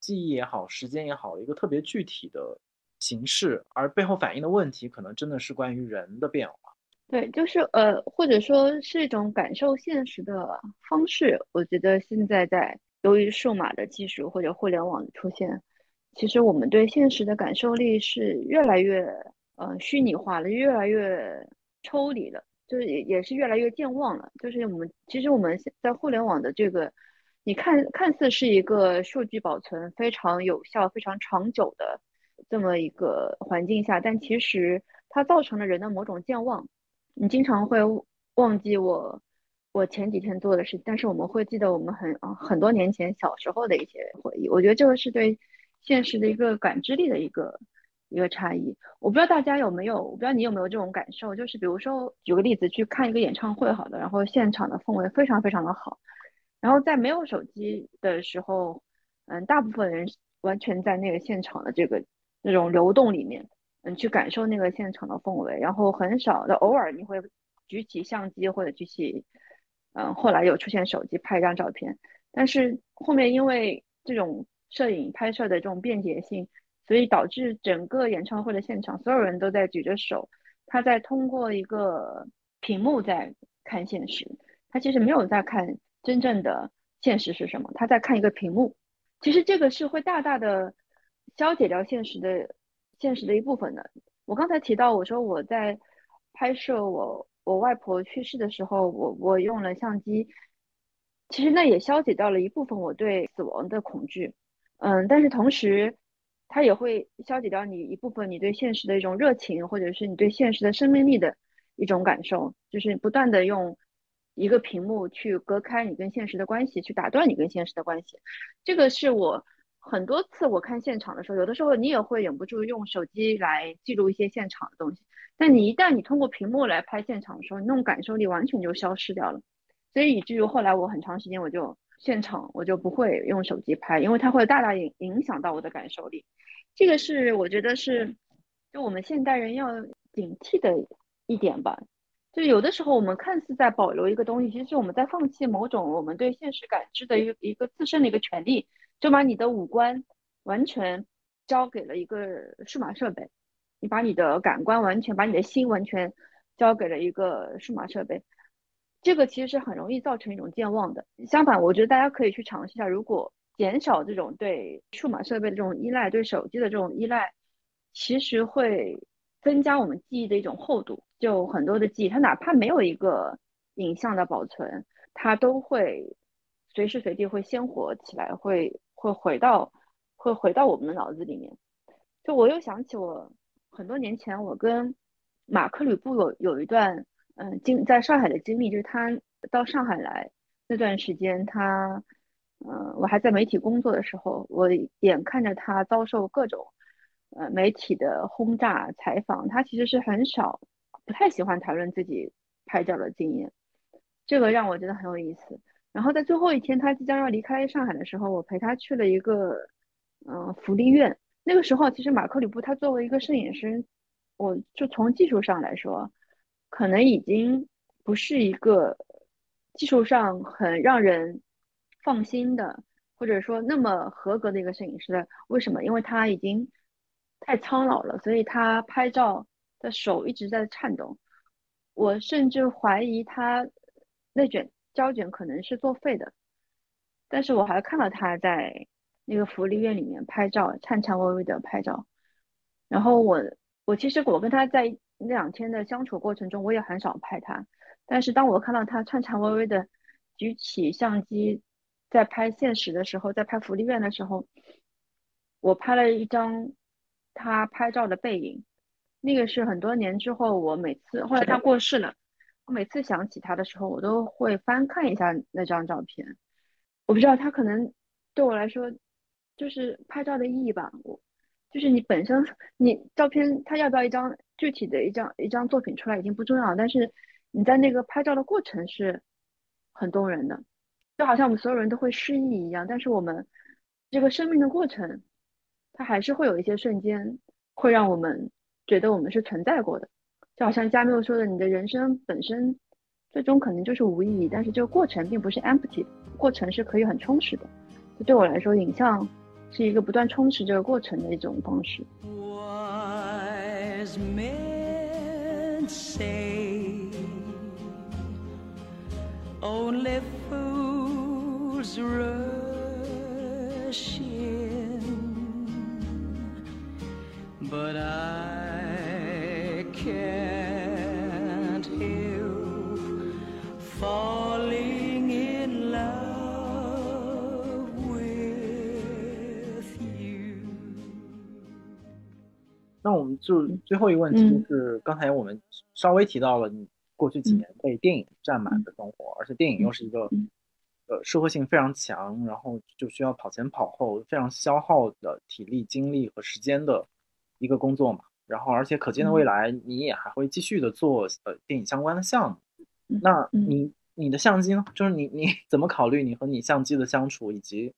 记忆也好，时间也好，一个特别具体的形式，而背后反映的问题可能真的是关于人的变化。对，就是或者说是一种感受现实的方式。我觉得现在在由于数码的技术或者互联网的出现，其实我们对现实的感受力是越来越虚拟化了，越来越抽离了，就是也是越来越健忘了。就是我们其实我们在互联网的这个，你看似是一个数据保存非常有效、非常长久的这么一个环境下，但其实它造成了人的某种健忘。你经常会忘记我前几天做的事，但是我们会记得我们很多年前小时候的一些回忆。我觉得这个是对现实的一个感知力的一个差异。我不知道你有没有这种感受，就是比如说举个例子，去看一个演唱会好的，然后现场的氛围非常非常的好，然后在没有手机的时候，大部分人完全在那个现场的那种流动里面，去感受那个现场的氛围，然后很少的，偶尔你会举起相机或者举起后来有出现手机拍一张照片，但是后面因为这种摄影拍摄的这种便捷性，所以导致整个演唱会的现场所有人都在举着手，他在通过一个屏幕在看现实，他其实没有在看真正的现实是什么，他在看一个屏幕。其实这个是会大大的消解掉现实的一部分的。我刚才提到，我说我在拍摄我外婆去世的时候，我用了相机，其实那也消解掉了一部分我对死亡的恐惧，但是同时它也会消解掉你一部分你对现实的一种热情，或者是你对现实的生命力的一种感受，就是不断的用一个屏幕去隔开你跟现实的关系，去打断你跟现实的关系。这个是我很多次我看现场的时候，有的时候你也会忍不住用手机来记录一些现场的东西，但一旦你通过屏幕来拍现场的时候，那种感受力完全就消失掉了。所以以至于后来我很长时间我就不会用手机拍，因为它会大大影响到我的感受力。这个是我觉得是就我们现代人要警惕的一点吧，就有的时候我们看似在保留一个东西，其实我们在放弃某种我们对现实感知的一个自身的一个权利，就把你的五官完全交给了一个数码设备，你把你的感官完全，把你的心完全交给了一个数码设备，这个其实是很容易造成一种健忘的。相反，我觉得大家可以去尝试一下，如果减少这种对数码设备的这种依赖，对手机的这种依赖，其实会增加我们记忆的一种厚度。就很多的记忆，它哪怕没有一个影像的保存，它都会随时随地会鲜活起来，会回到我们的脑子里面。就我又想起我很多年前我跟马克·吕布有一段在上海的经历，就是他到上海来那段时间，他我还在媒体工作的时候，我眼看着他遭受各种媒体的轰炸采访，他其实是很少不太喜欢谈论自己拍照的经验，这个让我觉得很有意思。然后在最后一天他即将要离开上海的时候，我陪他去了一个福利院。那个时候其实马克·吕布他作为一个摄影师，我就从技术上来说可能已经不是一个技术上很让人放心的，或者说那么合格的一个摄影师了。为什么？因为他已经太苍老了，所以他拍照的手一直在颤抖。我甚至怀疑他那卷胶卷可能是作废的，但是我还看到他在那个福利院里面拍照，颤颤巍巍的拍照。然后我其实我跟他在那2天的相处过程中，我也很少拍他，但是当我看到他颤颤巍巍的举起相机在拍现实的时候，在拍福利院的时候，我拍了一张他拍照的背影。那个是很多年之后，我每次后来他过世了，我每次想起他的时候，我都会翻看一下那张照片。我不知道，他可能对我来说就是拍照的意义吧。就是你本身，你照片它要不要一张具体的一张作品出来已经不重要了，但是你在那个拍照的过程是很动人的，就好像我们所有人都会失忆一样，但是我们这个生命的过程，它还是会有一些瞬间会让我们觉得我们是存在过的。就好像加缪说的，你的人生本身最终可能就是无意义，但是这个过程并不是 empty， 过程是可以很充实的。就对我来说，影像是一个不断充实这个过程的一种方式。 Wise men say only fools run 那我们就最后一个问题就是刚才我们稍微提到了你过去几年被电影占满的生活，而且电影又是一个社会性非常强，然后就需要跑前跑后，非常消耗的体力精力和时间的一个工作嘛，然后而且可见的未来你也还会继续的做电影相关的项目，那你的相机呢，就是你怎么考虑你和你相机的相处，以及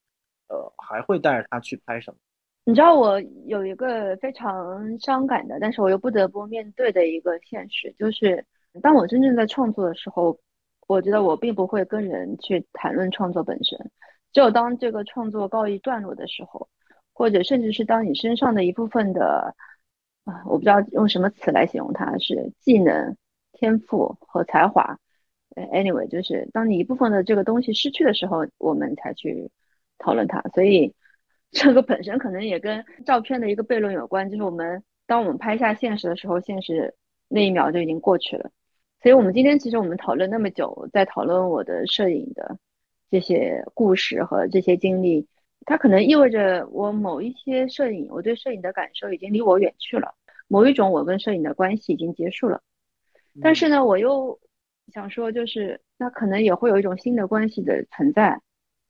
还会带着它去拍什么？你知道我有一个非常伤感的但是我又不得不面对的一个现实，就是当我真正在创作的时候，我觉得我并不会跟人去谈论创作本身，只有当这个创作告一段落的时候，或者甚至是当你身上的一部分的我不知道用什么词来形容它，是技能天赋和才华， anyway 就是当你一部分的这个东西失去的时候，我们才去讨论它。所以这个本身可能也跟照片的一个悖论有关，就是当我们拍下现实的时候，现实那一秒就已经过去了。所以我们今天其实我们讨论那么久，在讨论我的摄影的这些故事和这些经历，它可能意味着我某一些摄影，我对摄影的感受已经离我远去了，某一种我跟摄影的关系已经结束了。但是呢，我又想说，就是那可能也会有一种新的关系的存在。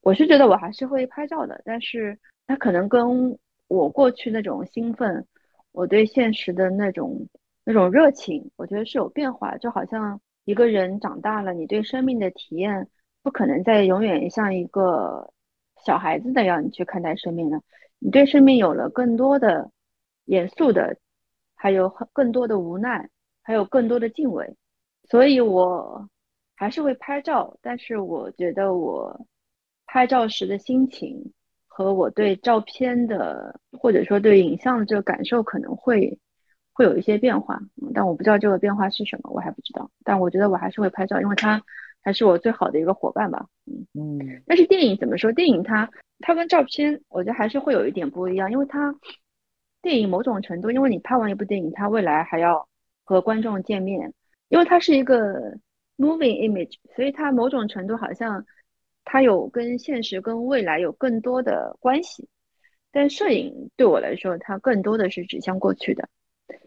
我是觉得我还是会拍照的，但是它可能跟我过去那种兴奋，我对现实的那种热情，我觉得是有变化。就好像一个人长大了，你对生命的体验不可能再永远像一个小孩子的样你去看待生命了，你对生命有了更多的严肃的，还有更多的无奈，还有更多的敬畏。所以我还是会拍照，但是我觉得我拍照时的心情和我对照片的或者说对影像的这个感受可能会有一些变化，但我不知道这个变化是什么，我还不知道。但我觉得我还是会拍照，因为它还是我最好的一个伙伴吧。但是电影怎么说？电影它跟照片，我觉得还是会有一点不一样，因为它电影某种程度，因为你拍完一部电影，它未来还要和观众见面，因为它是一个 moving image， 所以它某种程度好像它有跟现实、跟未来有更多的关系。但摄影对我来说，它更多的是指向过去的。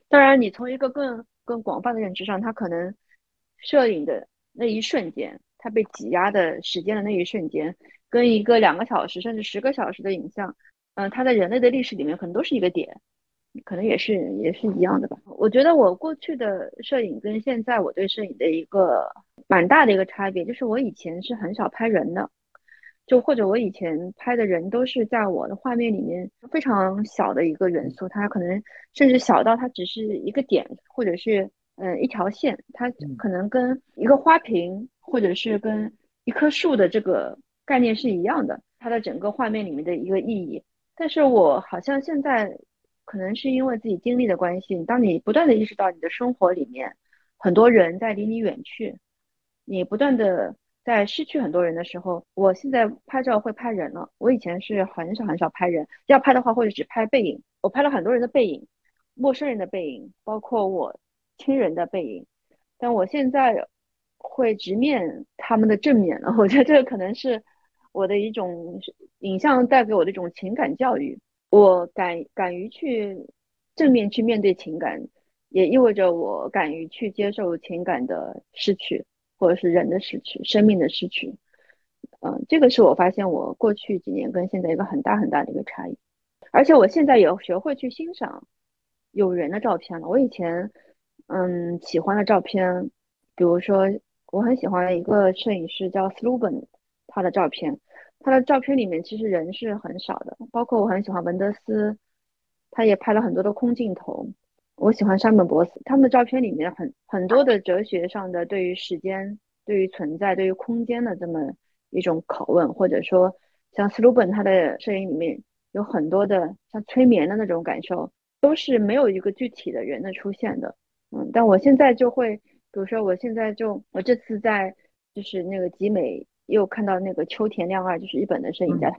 当然你从一个更广泛的认知上，它可能摄影的那一瞬间，它被挤压的时间的那一瞬间，跟一个2个小时甚至10个小时的影像，它在人类的历史里面可能都是一个点，可能也是一样的吧。我觉得我过去的摄影跟现在我对摄影的一个蛮大的一个差别，就是我以前是很少拍人的，就或者我以前拍的人都是在我的画面里面非常小的一个元素，它可能甚至小到它只是一个点，或者是一条线，它可能跟一个花瓶或者是跟一棵树的这个概念是一样的，它的整个画面里面的一个意义。但是我好像现在可能是因为自己经历的关系，当你不断的意识到你的生活里面很多人在离你远去，你不断的在失去很多人的时候，我现在拍照会拍人了。我以前是很少拍人，要拍的话或者只拍背影。我拍了很多人的背影，陌生人的背影，包括我亲人的背影，但我现在会直面他们的正面了。我觉得这个可能是我的一种影像带给我的一种情感教育，我敢于去正面去面对情感，也意味着我敢于去接受情感的失去，或者是人的失去，生命的失去。这个是我发现我过去几年跟现在一个很大很大的一个差异。而且我现在也学会去欣赏有人的照片了。我以前喜欢的照片，比如说我很喜欢一个摄影师叫 Sluban， 他的照片里面其实人是很少的，包括我很喜欢文德斯，他也拍了很多的空镜头。我喜欢山本博司，他们的照片里面很多的哲学上的对于时间、对于存在、对于空间的这么一种拷问，或者说像斯鲁本他的摄影里面有很多的像催眠的那种感受，都是没有一个具体的人的出现的。但我现在就会，比如说我这次在就是那个集美又看到那个秋田亮二，就是日本的摄影家，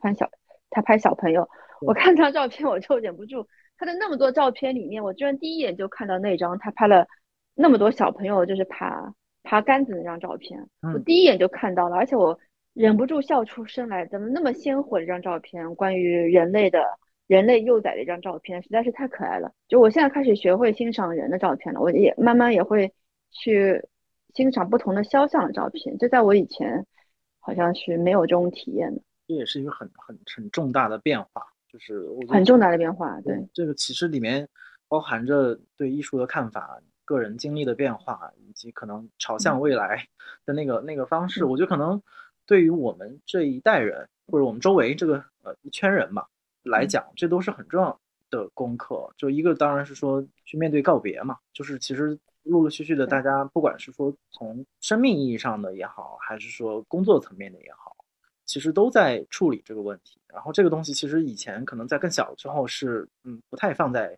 他拍小朋友，我看他照片我就忍不住。他的那么多照片里面，我居然第一眼就看到那张他拍了那么多小朋友就是爬杆子那张照片，我第一眼就看到了，而且我忍不住笑出声来。怎么那么鲜活的一张照片，关于人类的人类幼崽的一张照片，实在是太可爱了。就我现在开始学会欣赏人的照片了，我也慢慢也会去欣赏不同的肖像的照片，这在我以前好像是没有这种体验的。这也是一个很重大的变化，就是很重大的变化。对，这个其实里面包含着对艺术的看法、个人经历的变化，以及可能朝向未来的那个方式。我觉得可能对于我们这一代人，或者我们周围这个一圈人嘛来讲，这都是很重要的功课。就一个当然是说去面对告别嘛，就是其实陆陆续续的大家不管是说从生命意义上的也好，还是说工作层面的也好，其实都在处理这个问题。然后这个东西其实以前可能在更小之后是不太放在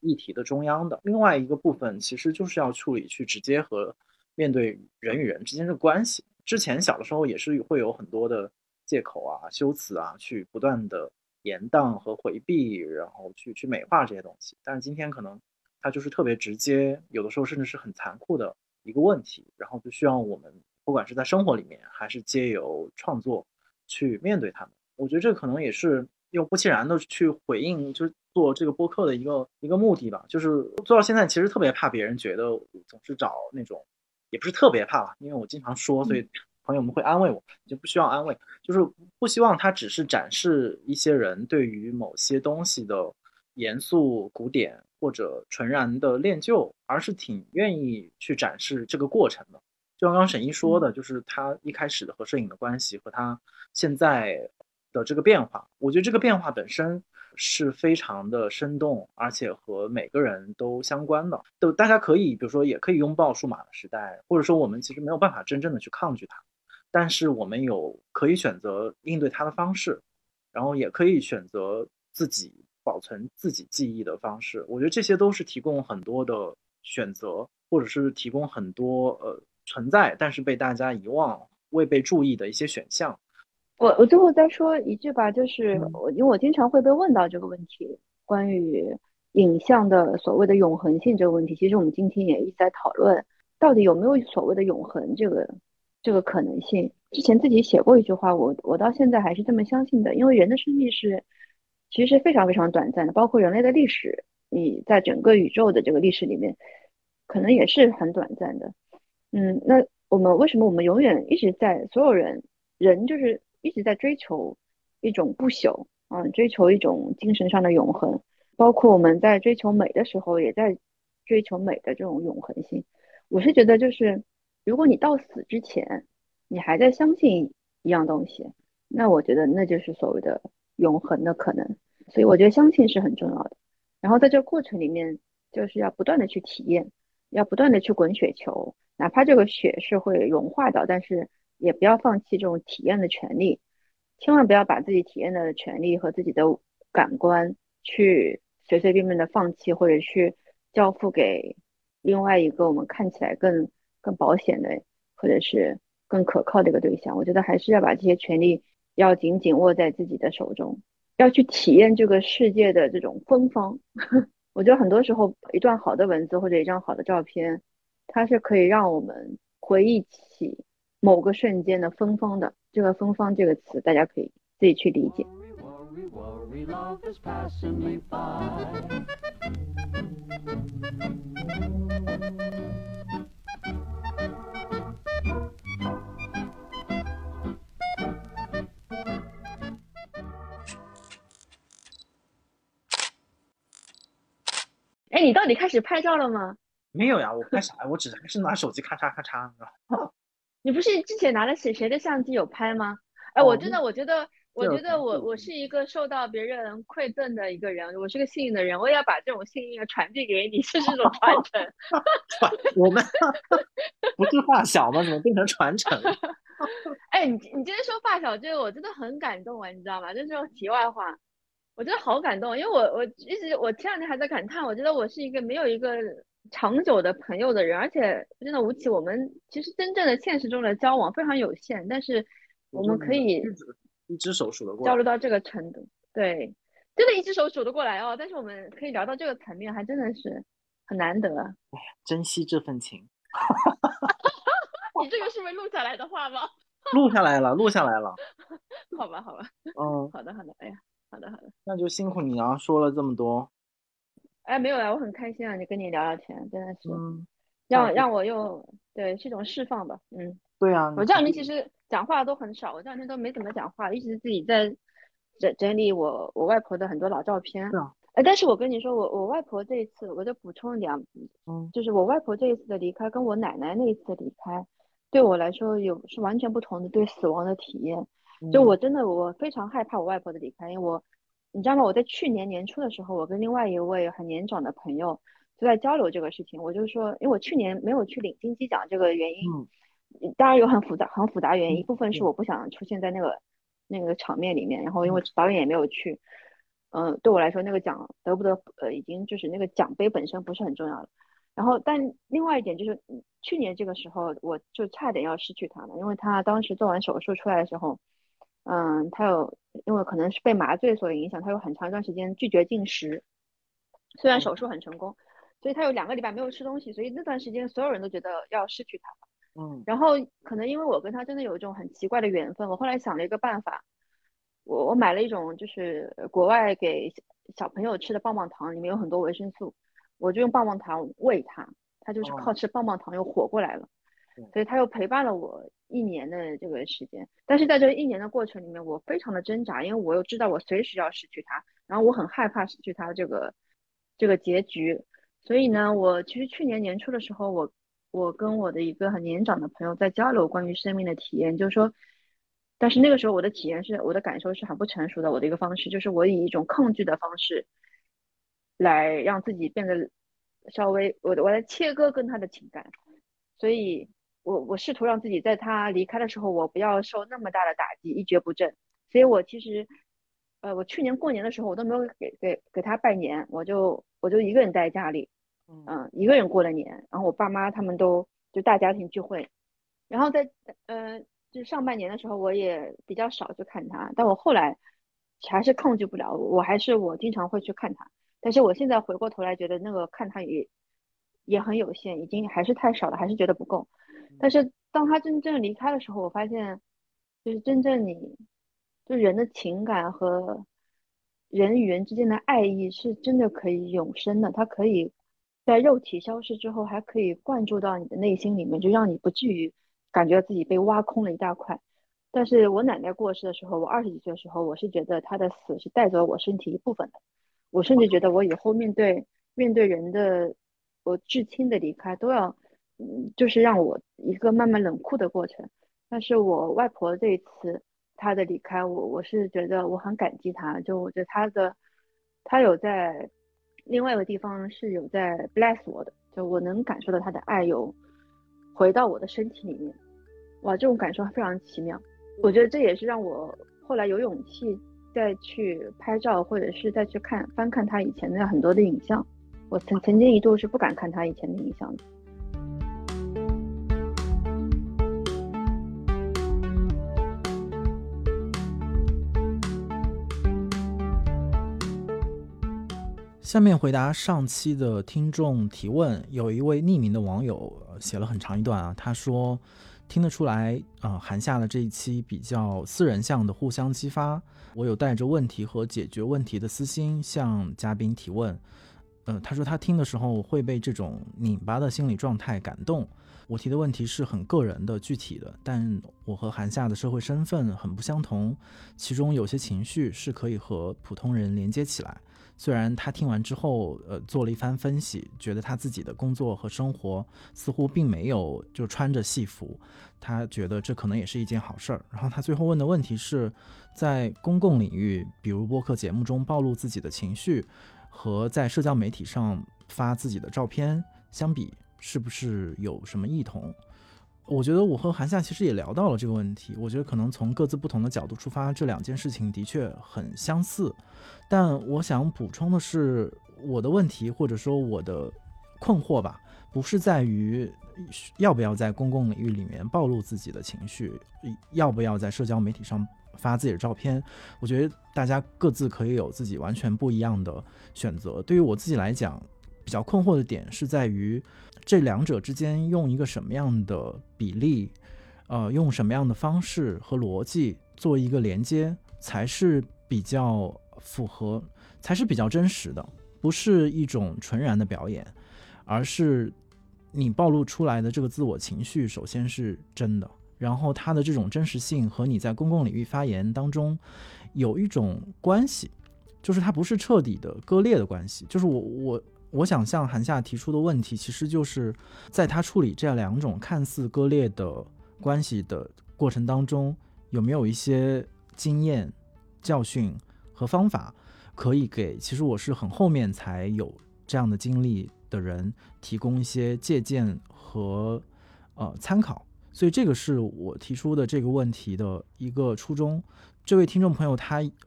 议题的中央的。另外一个部分其实就是要处理去直接和面对人与人之间的关系。之前小的时候也是会有很多的借口啊、修辞啊，去不断的延宕和回避，然后去美化这些东西。但是今天可能它就是特别直接，有的时候甚至是很残酷的一个问题，然后就需要我们不管是在生活里面还是借由创作去面对它们。我觉得这可能也是又不其然的去回应就是做这个播客的一个目的吧。就是做到现在其实特别怕别人觉得我总是找那种，也不是特别怕吧，因为我经常说，所以朋友们会安慰我，就不需要安慰，就是不希望它只是展示一些人对于某些东西的严肃、古典或者纯然的恋旧，而是挺愿意去展示这个过程的。就像刚刚沈一说的，就是他一开始的和摄影的关系和他现在的这个变化，我觉得这个变化本身是非常的生动，而且和每个人都相关的。就大家可以比如说也可以拥抱数码的时代，或者说我们其实没有办法真正的去抗拒它，但是我们有可以选择应对它的方式，然后也可以选择自己保存自己记忆的方式。我觉得这些都是提供很多的选择，或者是提供很多存在但是被大家遗忘、未被注意的一些选项。我最后再说一句吧，就是因为我经常会被问到这个问题，关于影像的所谓的永恒性这个问题。其实我们今天也一直在讨论到底有没有所谓的永恒这个可能性。之前自己写过一句话，我到现在还是这么相信的。因为人的生命是其实非常非常短暂的，包括人类的历史，你在整个宇宙的这个历史里面可能也是很短暂的。那我们为什么我们永远一直在，所有人就是一直在追求一种不朽啊，追求一种精神上的永恒，包括我们在追求美的时候也在追求美的这种永恒性。我是觉得就是如果你到死之前你还在相信一样东西，那我觉得那就是所谓的永恒的可能。所以我觉得相信是很重要的，然后在这个过程里面就是要不断的去体验，要不断的去滚雪球，哪怕这个雪是会融化的，但是也不要放弃这种体验的权利，千万不要把自己体验的权利和自己的感官去随随便便的放弃，或者去交付给另外一个我们看起来更保险的或者是更可靠的一个对象。我觉得还是要把这些权利要紧握在自己的手中，要去体验这个世界的这种芬芳。我觉得很多时候一段好的文字或者一张好的照片，它是可以让我们回忆起某个瞬间的芬芳的。这个芬芳这个词大家可以自己去理解。哎，你到底开始拍照了吗？没有呀，我拍啥？我只是拿手机咔嚓咔嚓。你不是之前拿了谁的相机有拍吗？哎，我真的，我觉得我是一个受到别人馈赠的一个人，我是个幸运的人，我也要把这种幸运传递给你，是这种传承。我们不是发小吗？怎么变成传承？哎，你今天说发小这个，我真的很感动啊，你知道吗？就是这种题外话，我真的好感动，因为我前两天还在感叹，我觉得我是一个没有一个长久的朋友的人，而且真的吴奇，我们其实真正的现实中的交往非常有限，但是我们可以一只手数得过来，交流到这个程度，对，真的一只手数得过来哦。但是我们可以聊到这个层面，还真的是很难得。哎，珍惜这份情。你这个是不是录下来的话吗？录下来了，录下来了。好吧，好吧。好的，好的。哎呀，好的。的，好的。那就辛苦你啊，说了这么多。哎，没有啊，我很开心啊，跟你聊聊天，真的是，让我又对是一种释放吧，嗯。对啊。我这两天其实讲话都很少，我这两天都没怎么讲话，一直自己在整理我外婆的很多老照片。是啊。但是我跟你说，我外婆这一次，我就补充两，就是我外婆这一次的离开跟我奶奶那一次的离开，对我来说是完全不同的对死亡的体验。就我非常害怕我外婆的离开，因为你知道吗？我在去年年初的时候，我跟另外一位很年长的朋友就在交流这个事情。我就说，因为我去年没有去领金鸡奖这个原因，当然有很复杂原因，一部分是我不想出现在那个场面里面，然后因为导演也没有去，对我来说那个奖得不得已经就是那个奖杯本身不是很重要了。然后，但另外一点就是，去年这个时候我就差点要失去他了，因为他当时做完手术出来的时候。他因为可能是被麻醉所影响，他有很长一段时间拒绝进食，虽然手术很成功，所以他有2个礼拜没有吃东西，所以那段时间所有人都觉得要失去他了。然后可能因为我跟他真的有一种很奇怪的缘分，我后来想了一个办法，我买了一种就是国外给小朋友吃的棒棒糖，里面有很多维生素，我就用棒棒糖喂他，他就是靠吃棒棒糖又活过来了。所以他又陪伴了我1年的这个时间，但是在这1年的过程里面，我非常的挣扎，因为我又知道我随时要失去他，然后我很害怕失去他这个结局。所以呢，我其实去年年初的时候，我跟我的一个很年长的朋友在交流关于生命的体验，就是说，但是那个时候我的体验是我的感受是很不成熟的，我的一个方式就是我以一种抗拒的方式来让自己变得稍微我来切割跟他的情感，所以。我试图让自己在他离开的时候，我不要受那么大的打击，一蹶不振。所以我其实，我去年过年的时候，我都没有给他拜年，我就一个人待在家里，一个人过了年。然后我爸妈他们都就大家庭聚会，然后在就上半年的时候，我也比较少去看他，但我后来还是抗拒不了，我经常会去看他。但是我现在回过头来觉得那个看他也很有限，已经还是太少了，还是觉得不够。但是当他真正离开的时候，我发现就是真正就人的情感和人与人之间的爱意是真的可以永生的，它可以在肉体消失之后还可以灌注到你的内心里面，就让你不至于感觉自己被挖空了一大块。但是我奶奶过世的时候，我20几岁的时候，我是觉得她的死是带走我身体一部分的，我甚至觉得我以后面对人的我至亲的离开都要就是让我一个慢慢冷酷的过程。但是我外婆这一次她的离开，我是觉得我很感激她，就我觉得她有在另外一个地方是有在 bless 我的，就我能感受到她的爱有回到我的身体里面。哇，这种感受非常奇妙，我觉得这也是让我后来有勇气再去拍照或者是再去翻看她以前的很多的影像。我曾经一度是不敢看她以前的影像的。下面回答上期的听众提问，有一位匿名的网友写了很长一段啊，他说听得出来韩夏的这一期比较私人向的互相激发，我有带着问题和解决问题的私心向嘉宾提问。他说他听的时候会被这种拧巴的心理状态感动，我提的问题是很个人的具体的，但我和韩夏的社会身份很不相同，其中有些情绪是可以和普通人连接起来。虽然他听完之后做了一番分析，觉得他自己的工作和生活似乎并没有就穿着戏服，他觉得这可能也是一件好事儿。然后他最后问的问题是，在公共领域比如播客节目中暴露自己的情绪和在社交媒体上发自己的照片相比，是不是有什么异同？我觉得我和韩夏其实也聊到了这个问题，我觉得可能从各自不同的角度出发，这两件事情的确很相似。但我想补充的是，我的问题或者说我的困惑吧，不是在于要不要在公共领域里面暴露自己的情绪，要不要在社交媒体上发自己的照片。我觉得大家各自可以有自己完全不一样的选择。对于我自己来讲，比较困惑的点是在于这两者之间用一个什么样的比例，用什么样的方式和逻辑做一个连接，才是比较符合才是比较真实的，不是一种纯然的表演，而是你暴露出来的这个自我情绪首先是真的，然后它的这种真实性和你在公共领域发言当中有一种关系，就是它不是彻底的割裂的关系。就是我想向韩夏提出的问题，其实就是在他处理这两种看似割裂的关系的过程当中，有没有一些经验、教训和方法可以给其实我是很后面才有这样的经历的人提供一些借鉴和参考。所以这个是我提出的这个问题的一个初衷。这位听众朋友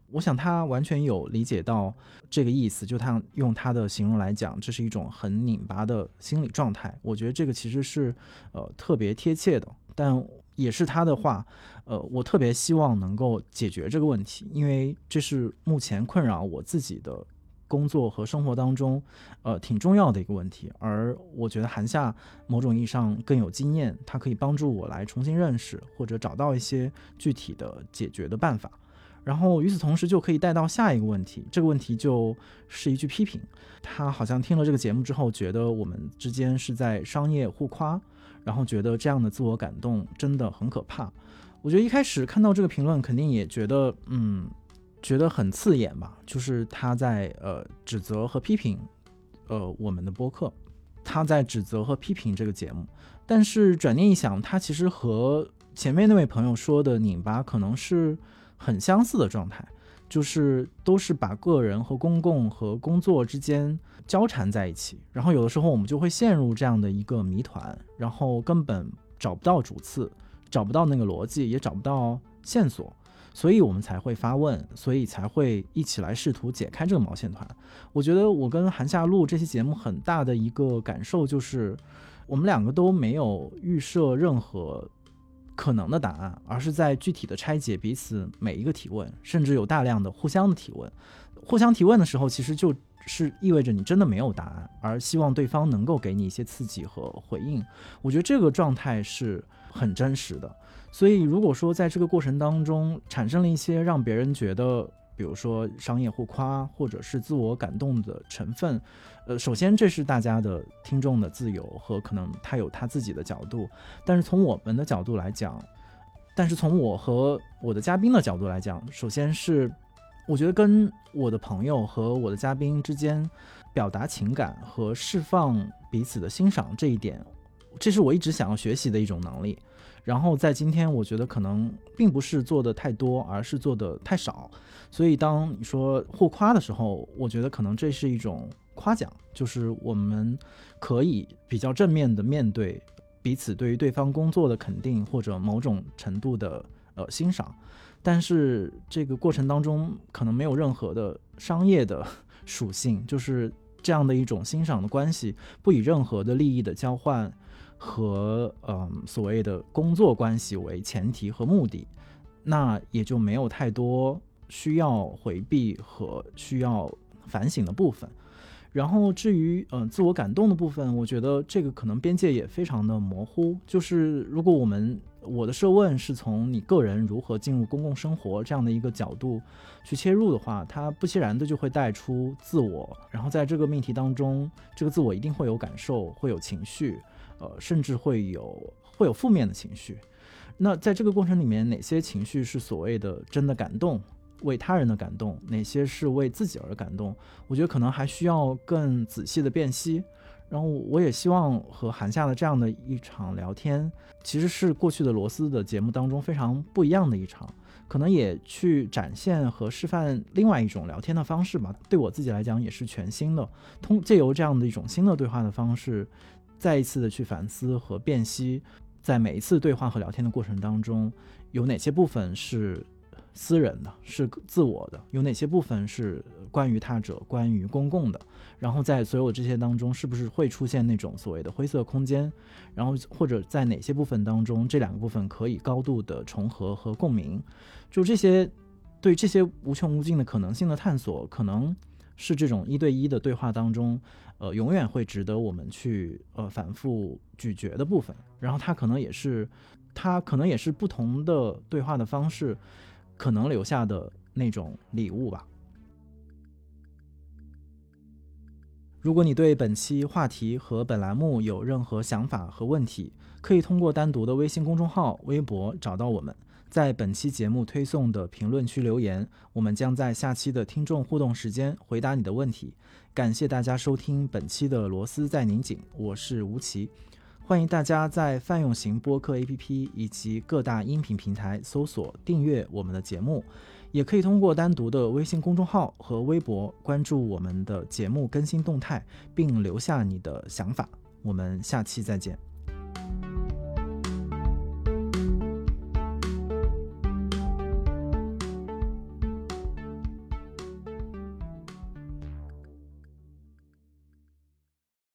我想他完全有理解到这个意思，就他用他的形容来讲，这是一种很拧巴的心理状态。我觉得这个其实是特别贴切的，但也是他的话我特别希望能够解决这个问题，因为这是目前困扰我自己的工作和生活当中挺重要的一个问题。而我觉得韩夏某种意义上更有经验，他可以帮助我来重新认识或者找到一些具体的解决的办法。然后与此同时就可以带到下一个问题，这个问题就是一句批评。他好像听了这个节目之后觉得我们之间是在商业互夸，然后觉得这样的自我感动真的很可怕。我觉得一开始看到这个评论肯定也觉得觉得很刺眼吧，就是他在指责和批评我们的播客，他在指责和批评这个节目。但是转念一想，他其实和前面那位朋友说的拧巴可能是很相似的状态，就是都是把个人和公共和工作之间交缠在一起，然后有的时候我们就会陷入这样的一个谜团，然后根本找不到主次，找不到那个逻辑，也找不到线索，所以我们才会发问，所以才会一起来试图解开这个毛线团。我觉得我跟韩夏录这期节目很大的一个感受就是，我们两个都没有预设任何可能的答案，而是在具体的拆解彼此每一个提问，甚至有大量的互相的提问。互相提问的时候，其实就是意味着你真的没有答案，而希望对方能够给你一些刺激和回应。我觉得这个状态是很真实的。所以如果说在这个过程当中产生了一些让别人觉得比如说商业互夸或者是自我感动的成分，首先这是大家的听众的自由和可能他有他自己的角度，但是从我们的角度来讲，但是从我和我的嘉宾的角度来讲，首先是我觉得跟我的朋友和我的嘉宾之间表达情感和释放彼此的欣赏这一点，这是我一直想要学习的一种能力。然后在今天我觉得可能并不是做的太多，而是做的太少。所以当你说互夸的时候，我觉得可能这是一种夸奖，就是我们可以比较正面的面对彼此对于对方工作的肯定或者某种程度的欣赏，但是这个过程当中可能没有任何的商业的属性，就是这样的一种欣赏的关系不以任何的利益的交换和所谓的工作关系为前提和目的，那也就没有太多需要回避和需要反省的部分。然后至于自我感动的部分，我觉得这个可能边界也非常的模糊，就是如果我的设问是从你个人如何进入公共生活这样的一个角度去切入的话，它不期然的就会带出自我，然后在这个命题当中，这个自我一定会有感受，会有情绪，甚至会有负面的情绪。那在这个过程里面，哪些情绪是所谓的真的感动，为他人的感动，哪些是为自己而感动，我觉得可能还需要更仔细的辨析。然后我也希望和韩夏的这样的一场聊天，其实是过去的罗斯的节目当中非常不一样的一场，可能也去展现和示范另外一种聊天的方式吧。对我自己来讲也是全新的，借由这样的一种新的对话的方式，再一次的去反思和辨析，在每一次对话和聊天的过程当中，有哪些部分是私人的，是自我的，有哪些部分是关于他者，关于公共的，然后在所有这些当中是不是会出现那种所谓的灰色空间，然后或者在哪些部分当中这两个部分可以高度的重合和共鸣。就这些，对这些无穷无尽的可能性的探索，可能是这种一对一的对话当中永远会值得我们去反复咀嚼的部分。然后它可能也是不同的对话的方式可能留下的那种礼物吧。如果你对本期话题和本栏目有任何想法和问题，可以通过单独的微信公众号、微博找到我们，在本期节目推送的评论区留言，我们将在下期的听众互动时间回答你的问题。感谢大家收听本期的螺丝在拧紧，我是吴奇。欢迎大家在泛用型播客 APP 以及各大音频平台搜索订阅我们的节目，也可以通过单独的微信公众号和微博关注我们的节目更新动态，并留下你的想法。我们下期再见。